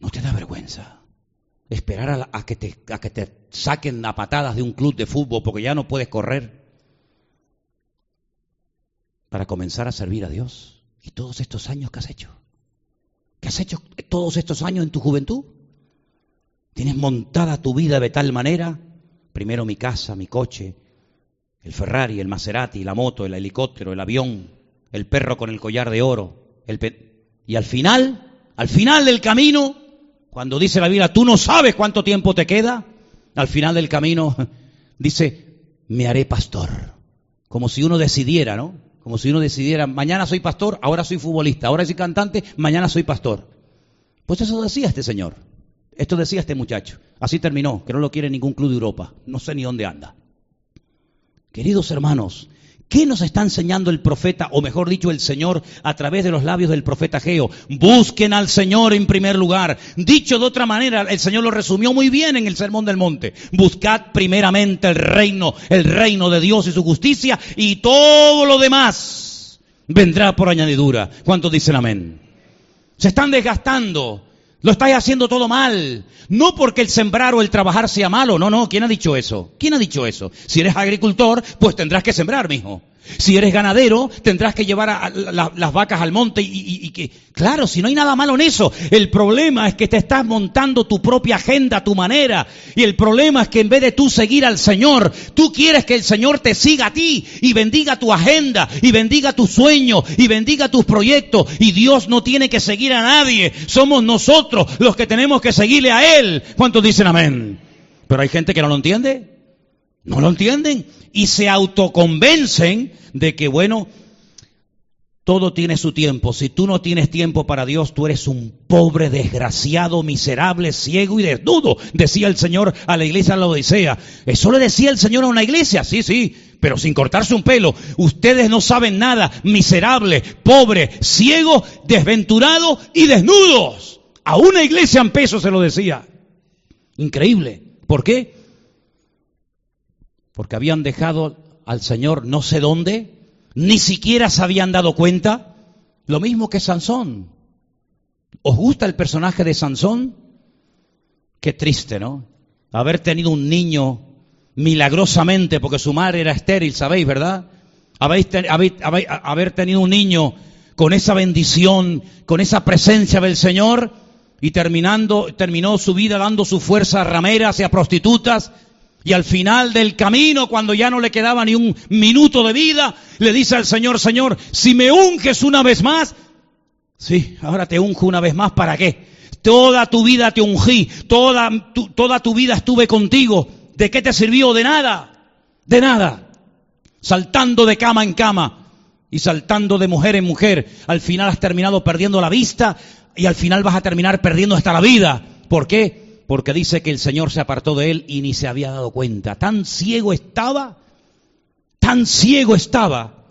No te da vergüenza. Esperar a, la, a, que te, a que te saquen a patadas de un club de fútbol porque ya no puedes correr para comenzar a servir a Dios. ¿Y todos estos años que has hecho? ¿Qué has hecho todos estos años en tu juventud? Tienes montada tu vida de tal manera, primero mi casa, mi coche, el Ferrari, el Maserati, la moto, el helicóptero, el avión, el perro con el collar de oro, el pe- y al final, al final del camino, cuando dice la Biblia, tú no sabes cuánto tiempo te queda, al final del camino dice, me haré pastor. Como si uno decidiera, ¿no? Como si uno decidiera, mañana soy pastor, ahora soy futbolista, ahora soy cantante, mañana soy pastor. Pues eso decía este señor. Esto decía este muchacho. Así terminó, que no lo quiere ningún club de Europa. No sé ni dónde anda. Queridos hermanos, ¿qué nos está enseñando el profeta, o mejor dicho, el Señor, a través de los labios del profeta Ageo? Busquen al Señor en primer lugar. Dicho de otra manera, el Señor lo resumió muy bien en el Sermón del Monte. Buscad primeramente el reino, el reino de Dios y su justicia, y todo lo demás vendrá por añadidura. ¿Cuántos dicen amén? Se están desgastando. Lo estáis haciendo todo mal. No porque el sembrar o el trabajar sea malo. No, no. ¿Quién ha dicho eso? ¿Quién ha dicho eso? Si eres agricultor, pues tendrás que sembrar, mijo. Si eres ganadero, tendrás que llevar a, a, la, las vacas al monte y, y, y que... Claro, si no hay nada malo en eso. El problema es que te estás montando tu propia agenda, tu manera. Y el problema es que en vez de tú seguir al Señor, tú quieres que el Señor te siga a ti y bendiga tu agenda, y bendiga tus sueños, y bendiga tus proyectos. Y Dios no tiene que seguir a nadie. Somos nosotros los que tenemos que seguirle a Él. ¿Cuántos dicen amén? Pero hay gente que no lo entiende. No lo entienden. Y se autoconvencen de que, bueno, todo tiene su tiempo. Si tú no tienes tiempo para Dios, tú eres un pobre, desgraciado, miserable, ciego y desnudo. Decía el Señor a la iglesia de Laodicea. Eso le decía el Señor a una iglesia. Sí, sí, pero sin cortarse un pelo. Ustedes no saben nada. Miserable, pobre, ciego, desventurado y desnudos. A una iglesia en peso se lo decía. Increíble. ¿Por qué? Porque habían dejado al Señor no sé dónde, ni siquiera se habían dado cuenta. Lo mismo que Sansón. ¿Os gusta el personaje de Sansón? Qué triste, ¿no? Haber tenido un niño milagrosamente, porque su madre era estéril, ¿sabéis, verdad? Habéis ten, habéis, habéis, haber tenido un niño con esa bendición, con esa presencia del Señor... Y terminando, terminó su vida dando su fuerza a rameras y a prostitutas. Y al final del camino, cuando ya no le quedaba ni un minuto de vida, le dice al Señor: Señor, si me unges una vez más, sí, ahora te unjo una vez más, ¿para qué? Toda tu vida te ungí, toda tu, toda tu vida estuve contigo. ¿De qué te sirvió? De nada, de nada. Saltando de cama en cama y saltando de mujer en mujer, al final has terminado perdiendo la vista. Y al final vas a terminar perdiendo hasta la vida. ¿Por qué? Porque dice que el Señor se apartó de él y ni se había dado cuenta. Tan ciego estaba, tan ciego estaba,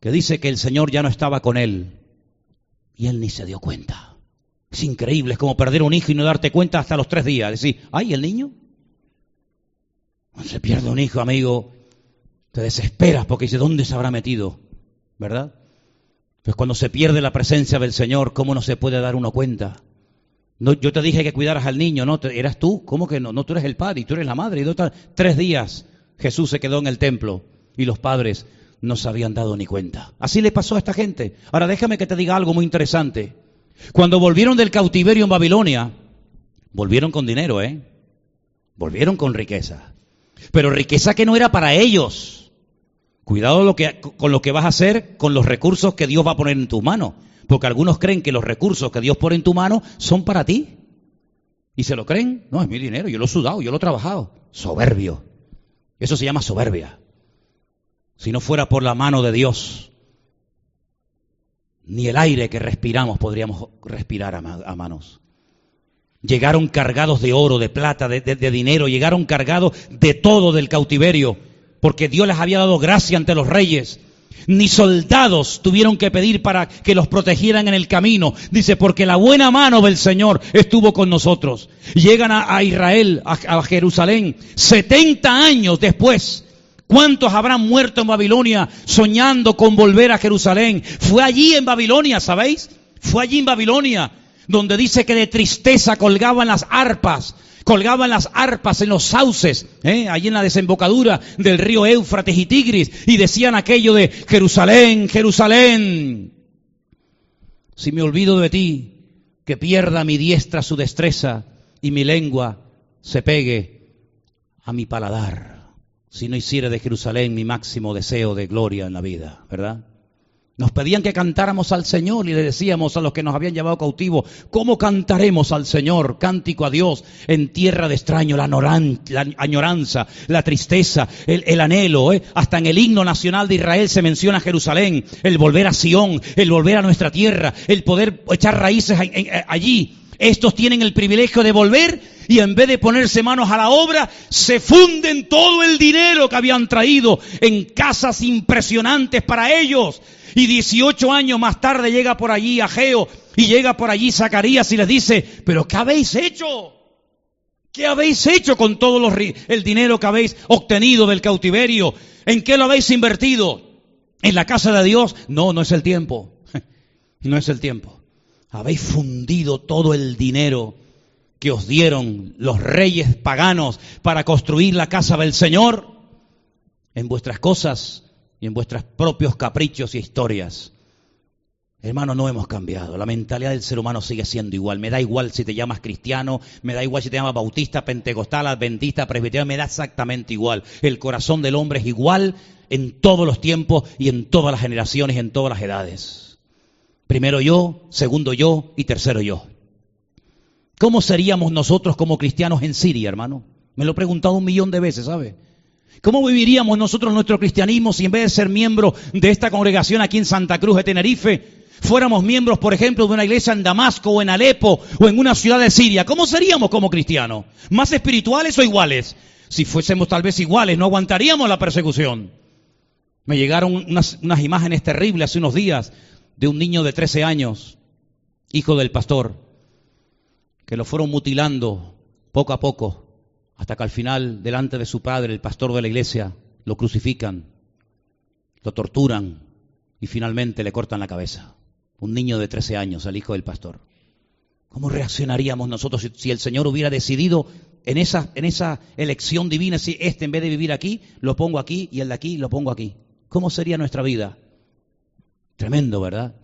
que dice que el Señor ya no estaba con él. Y él ni se dio cuenta. Es increíble, es como perder un hijo y no darte cuenta hasta los tres días. Decir, ay, ¿el niño? Cuando se pierde un hijo, amigo, te desesperas porque dices, ¿dónde se habrá metido? ¿Verdad? Pues cuando se pierde la presencia del Señor, ¿cómo no se puede dar uno cuenta? No, yo te dije que cuidaras al niño, ¿no? Te, ¿Eras tú? ¿Cómo que no? No, tú eres el padre y tú eres la madre. Y dos, tres días Jesús se quedó en el templo y los padres no se habían dado ni cuenta. Así le pasó a esta gente. Ahora déjame que te diga algo muy interesante. Cuando volvieron del cautiverio en Babilonia, volvieron con dinero, ¿eh? Volvieron con riqueza. Pero riqueza que no era para ellos. Cuidado lo que, con lo que vas a hacer con los recursos que Dios va a poner en tus manos. Porque algunos creen que los recursos que Dios pone en tu mano son para ti. Y se lo creen. No, es mi dinero, yo lo he sudado, yo lo he trabajado. Soberbio. Eso se llama soberbia. Si no fuera por la mano de Dios, ni el aire que respiramos podríamos respirar a, ma- a manos. Llegaron cargados de oro, de plata, de, de, de dinero. Llegaron cargados de todo del cautiverio. Porque Dios les había dado gracia ante los reyes. Ni soldados tuvieron que pedir para que los protegieran en el camino. Dice, porque la buena mano del Señor estuvo con nosotros. Llegan a, a Israel, a, a Jerusalén, setenta años después. ¿Cuántos habrán muerto en Babilonia soñando con volver a Jerusalén? Fue allí en Babilonia, ¿sabéis? Fue allí en Babilonia, donde dice que de tristeza colgaban las arpas. Colgaban las arpas en los sauces, ¿eh? Allí en la desembocadura del río Éufrates y Tigris, y decían aquello de Jerusalén, Jerusalén, si me olvido de ti, que pierda mi diestra su destreza y mi lengua se pegue a mi paladar, si no hiciera de Jerusalén mi máximo deseo de gloria en la vida, ¿verdad? Nos pedían que cantáramos al Señor y le decíamos a los que nos habían llevado cautivos, ¿cómo cantaremos al Señor? Cántico a Dios en tierra de extraño, la, noran, la añoranza, la tristeza, el, el anhelo. ¿eh? Hasta en el himno nacional de Israel se menciona Jerusalén, el volver a Sion, el volver a nuestra tierra, el poder echar raíces a, a, a, allí. Estos tienen el privilegio de volver y en vez de ponerse manos a la obra, se funden todo el dinero que habían traído en casas impresionantes para ellos. Y dieciocho años más tarde llega por allí Ageo y llega por allí Zacarías y les dice, ¿pero qué habéis hecho? ¿Qué habéis hecho con todo los, el dinero que habéis obtenido del cautiverio? ¿En qué lo habéis invertido? ¿En la casa de Dios? No, no es el tiempo. No es el tiempo. Habéis fundido todo el dinero que os dieron los reyes paganos para construir la casa del Señor en vuestras cosas y en vuestros propios caprichos y historias. Hermano, no hemos cambiado. La mentalidad del ser humano sigue siendo igual. Me da igual si te llamas cristiano, me da igual si te llamas bautista, pentecostal, adventista, presbiteriano, me da exactamente igual. El corazón del hombre es igual en todos los tiempos y en todas las generaciones y en todas las edades. Primero yo, segundo yo y tercero yo. ¿Cómo seríamos nosotros como cristianos en Siria, hermano? Me lo he preguntado un millón de veces, ¿sabe? ¿Cómo viviríamos nosotros nuestro cristianismo si en vez de ser miembros de esta congregación aquí en Santa Cruz de Tenerife fuéramos miembros, por ejemplo, de una iglesia en Damasco o en Alepo o en una ciudad de Siria? ¿Cómo seríamos como cristianos? ¿Más espirituales o iguales? Si fuésemos tal vez iguales, no aguantaríamos la persecución. Me llegaron unas, unas imágenes terribles hace unos días de un niño de trece años, hijo del pastor, que lo fueron mutilando poco a poco, hasta que al final, delante de su padre, el pastor de la iglesia, lo crucifican, lo torturan y finalmente le cortan la cabeza. Un niño de trece años, al hijo del pastor. ¿Cómo reaccionaríamos nosotros si, si el Señor hubiera decidido en esa, en esa elección divina, si este en vez de vivir aquí, lo pongo aquí y el de aquí lo pongo aquí? ¿Cómo sería nuestra vida? Tremendo, ¿verdad?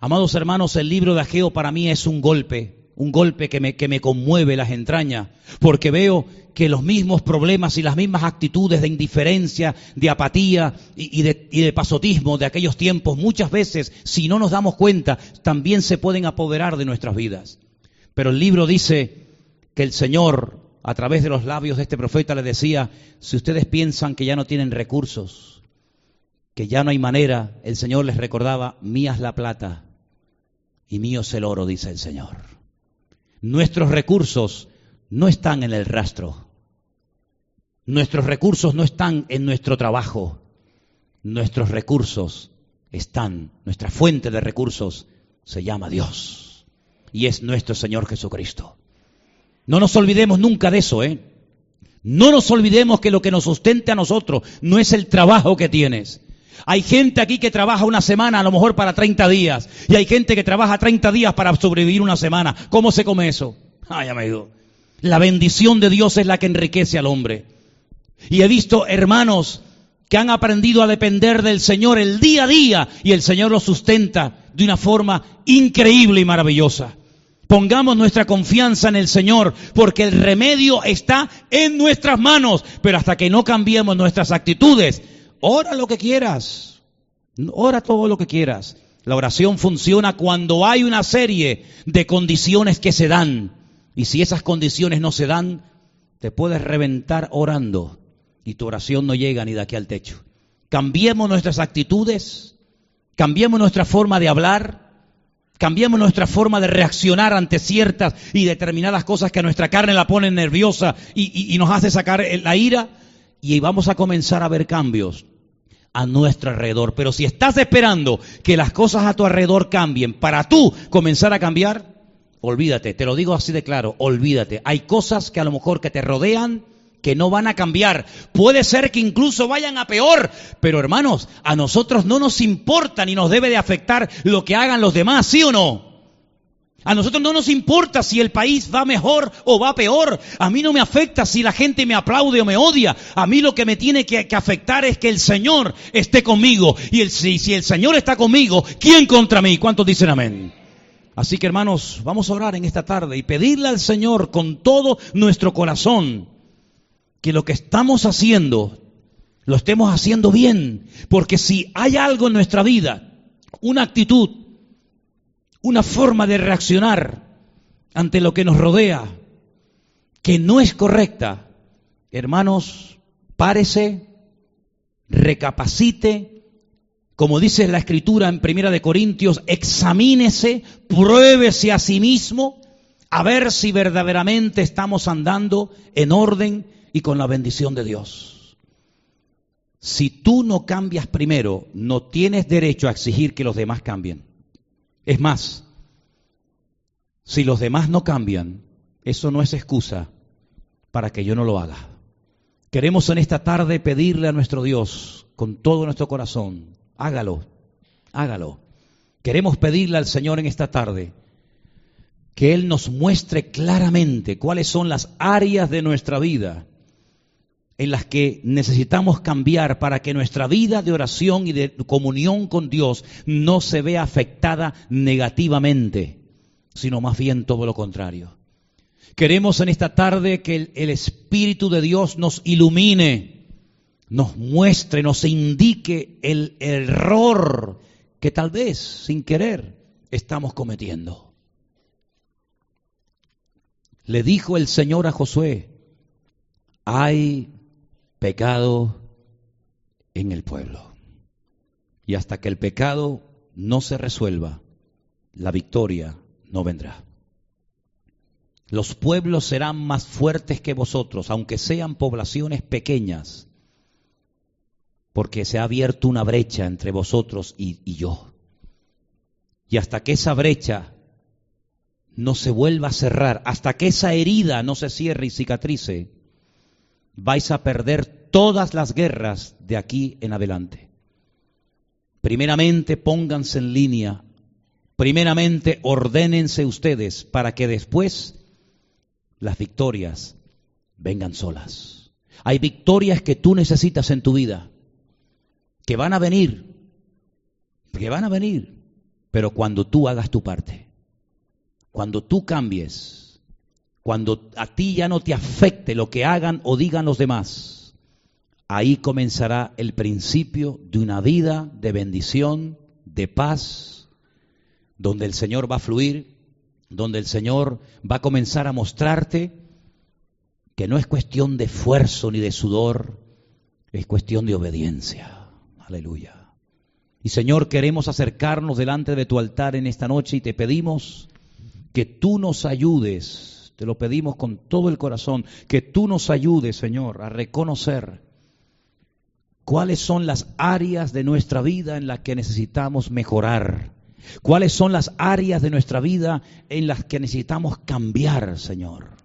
Amados hermanos, el libro de Ageo para mí es un golpe. Un golpe que me, que me conmueve las entrañas, porque veo que los mismos problemas y las mismas actitudes de indiferencia, de apatía y, y, de, y de pasotismo de aquellos tiempos, muchas veces, si no nos damos cuenta, también se pueden apoderar de nuestras vidas. Pero el libro dice que el Señor, a través de los labios de este profeta, les decía, si ustedes piensan que ya no tienen recursos, que ya no hay manera, el Señor les recordaba, mía es la plata y mío es el oro, dice el Señor. Nuestros recursos no están en el rastro. Nuestros recursos no están en nuestro trabajo. Nuestros recursos están, nuestra fuente de recursos se llama Dios. Y es nuestro Señor Jesucristo. No nos olvidemos nunca de eso, ¿eh? No nos olvidemos que lo que nos sustenta a nosotros no es el trabajo que tienes. Hay gente aquí que trabaja una semana, a lo mejor para treinta días. Y hay gente que trabaja treinta días para sobrevivir una semana. ¿Cómo se come eso? Ay, amigo. La bendición de Dios es la que enriquece al hombre. Y he visto hermanos que han aprendido a depender del Señor el día a día. Y el Señor los sustenta de una forma increíble y maravillosa. Pongamos nuestra confianza en el Señor, porque el remedio está en nuestras manos. Pero hasta que no cambiemos nuestras actitudes... Ora lo que quieras, ora todo lo que quieras. La oración funciona cuando hay una serie de condiciones que se dan. Y si esas condiciones no se dan, te puedes reventar orando y tu oración no llega ni de aquí al techo. Cambiemos nuestras actitudes, cambiemos nuestra forma de hablar, cambiemos nuestra forma de reaccionar ante ciertas y determinadas cosas que a nuestra carne la ponen nerviosa y, y, y nos hace sacar la ira. Y vamos a comenzar a ver cambios a nuestro alrededor. Pero si estás esperando que las cosas a tu alrededor cambien para tú comenzar a cambiar, olvídate, te lo digo así de claro, olvídate. Hay cosas que a lo mejor que te rodean que no van a cambiar. Puede ser que incluso vayan a peor. Pero hermanos, a nosotros no nos importa ni nos debe de afectar lo que hagan los demás, ¿sí o no? A nosotros no nos importa si el país va mejor o va peor. A mí no me afecta si la gente me aplaude o me odia. A mí lo que me tiene que, que afectar es que el Señor esté conmigo. Y el, si, si el Señor está conmigo, ¿quién contra mí? ¿Cuántos dicen amén? Así que hermanos, vamos a orar en esta tarde y pedirle al Señor con todo nuestro corazón que lo que estamos haciendo, lo estemos haciendo bien. Porque si hay algo en nuestra vida, una actitud, una forma de reaccionar ante lo que nos rodea, que no es correcta, hermanos, párese, recapacite, como dice la Escritura en Primera de Corintios, examínese, pruébese a sí mismo, a ver si verdaderamente estamos andando en orden y con la bendición de Dios. Si tú no cambias primero, no tienes derecho a exigir que los demás cambien. Es más, si los demás no cambian, eso no es excusa para que yo no lo haga. Queremos en esta tarde pedirle a nuestro Dios con todo nuestro corazón, hágalo, hágalo. Queremos pedirle al Señor en esta tarde que Él nos muestre claramente cuáles son las áreas de nuestra vida en las que necesitamos cambiar para que nuestra vida de oración y de comunión con Dios no se vea afectada negativamente, sino más bien todo lo contrario. Queremos en esta tarde que el, el Espíritu de Dios nos ilumine, nos muestre, nos indique el error que tal vez, sin querer, estamos cometiendo. Le dijo el Señor a Josué, hay pecado en el pueblo. Y hasta que el pecado no se resuelva, la victoria no vendrá. Los pueblos serán más fuertes que vosotros, aunque sean poblaciones pequeñas, porque se ha abierto una brecha entre vosotros y, y yo. Y hasta que esa brecha no se vuelva a cerrar, hasta que esa herida no se cierre y cicatrice, vais a perder todas las guerras de aquí en adelante. Primeramente, pónganse en línea. Primeramente, ordénense ustedes para que después las victorias vengan solas. Hay victorias que tú necesitas en tu vida, que van a venir, que van a venir, pero cuando tú hagas tu parte, cuando tú cambies, cuando a ti ya no te afecte lo que hagan o digan los demás, ahí comenzará el principio de una vida de bendición, de paz, donde el Señor va a fluir, donde el Señor va a comenzar a mostrarte que no es cuestión de esfuerzo ni de sudor, es cuestión de obediencia. Aleluya. Y Señor, queremos acercarnos delante de tu altar en esta noche y te pedimos que tú nos ayudes, te lo pedimos con todo el corazón, que tú nos ayudes, Señor, a reconocer cuáles son las áreas de nuestra vida en las que necesitamos mejorar. ¿Cuáles son las áreas de nuestra vida en las que necesitamos cambiar, Señor?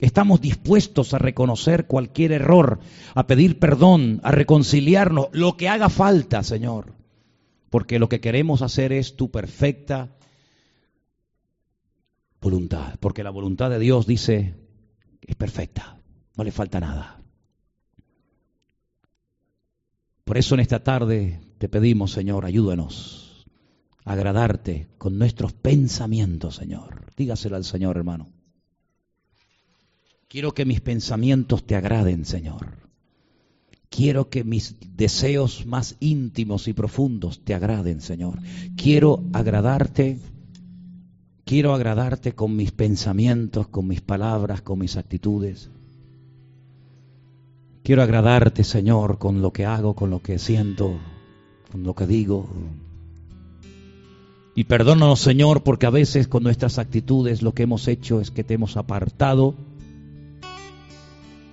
Estamos dispuestos a reconocer cualquier error, a pedir perdón, a reconciliarnos, lo que haga falta, Señor. Porque lo que queremos hacer es tu perfecta voluntad. Porque la voluntad de Dios, dice, es perfecta, no le falta nada. Por eso en esta tarde te pedimos, Señor, ayúdanos. Agradarte con nuestros pensamientos, Señor. Dígaselo al Señor, hermano. Quiero que mis pensamientos te agraden, Señor. Quiero que mis deseos más íntimos y profundos te agraden, Señor. Quiero agradarte, quiero agradarte con mis pensamientos, con mis palabras, con mis actitudes. Quiero agradarte, Señor, con lo que hago, con lo que siento, con lo que digo. Y perdónanos, Señor, porque a veces con nuestras actitudes lo que hemos hecho es que te hemos apartado,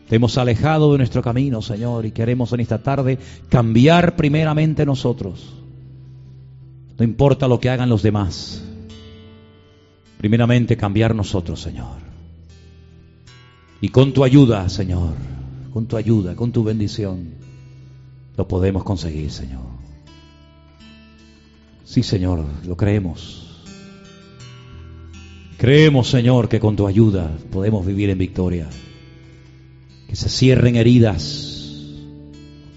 te hemos alejado de nuestro camino, Señor, y queremos en esta tarde cambiar primeramente nosotros. No importa lo que hagan los demás, primeramente cambiar nosotros, Señor. Y con tu ayuda, Señor, con tu ayuda, con tu bendición, lo podemos conseguir, Señor. Sí, Señor, lo creemos. Creemos, Señor, que con tu ayuda podemos vivir en victoria. Que se cierren heridas,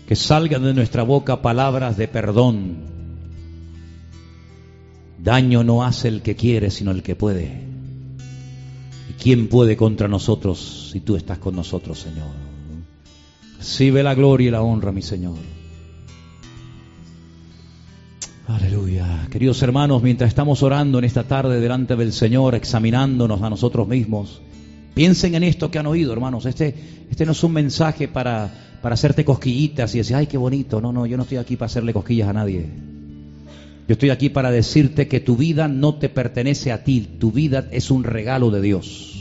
que salgan de nuestra boca palabras de perdón. Daño no hace el que quiere, sino el que puede. ¿Y quién puede contra nosotros si tú estás con nosotros, Señor? Recibe la gloria y la honra, mi Señor. Aleluya. Queridos hermanos, mientras estamos orando en esta tarde delante del Señor, examinándonos a nosotros mismos, piensen en esto que han oído, hermanos. Este, este no es un mensaje para, para hacerte cosquillitas y decir, ay, qué bonito. No, no, yo no estoy aquí para hacerle cosquillas a nadie. Yo estoy aquí para decirte que tu vida no te pertenece a ti, tu vida es un regalo de Dios.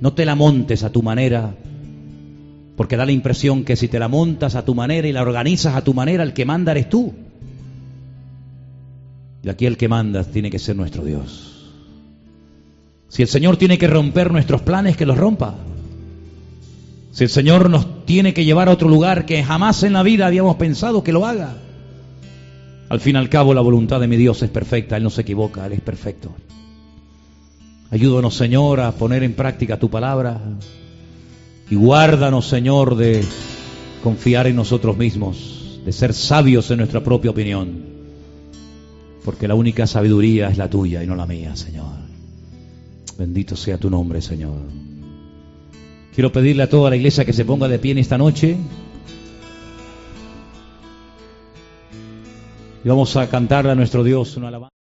No te la montes a tu manera, porque da la impresión que si te la montas a tu manera y la organizas a tu manera, el que manda eres tú. Y aquí el que manda tiene que ser nuestro Dios. Si el Señor tiene que romper nuestros planes, que los rompa. Si el Señor nos tiene que llevar a otro lugar que jamás en la vida habíamos pensado, que lo haga. Al fin y al cabo, la voluntad de mi Dios es perfecta, Él no se equivoca, Él es perfecto. Ayúdanos, Señor, a poner en práctica tu palabra y guárdanos, Señor, de confiar en nosotros mismos, de ser sabios en nuestra propia opinión, porque la única sabiduría es la tuya y no la mía, Señor. Bendito sea tu nombre, Señor. Quiero pedirle a toda la iglesia que se ponga de pie en esta noche. Y vamos a cantarle a nuestro Dios una alabanza.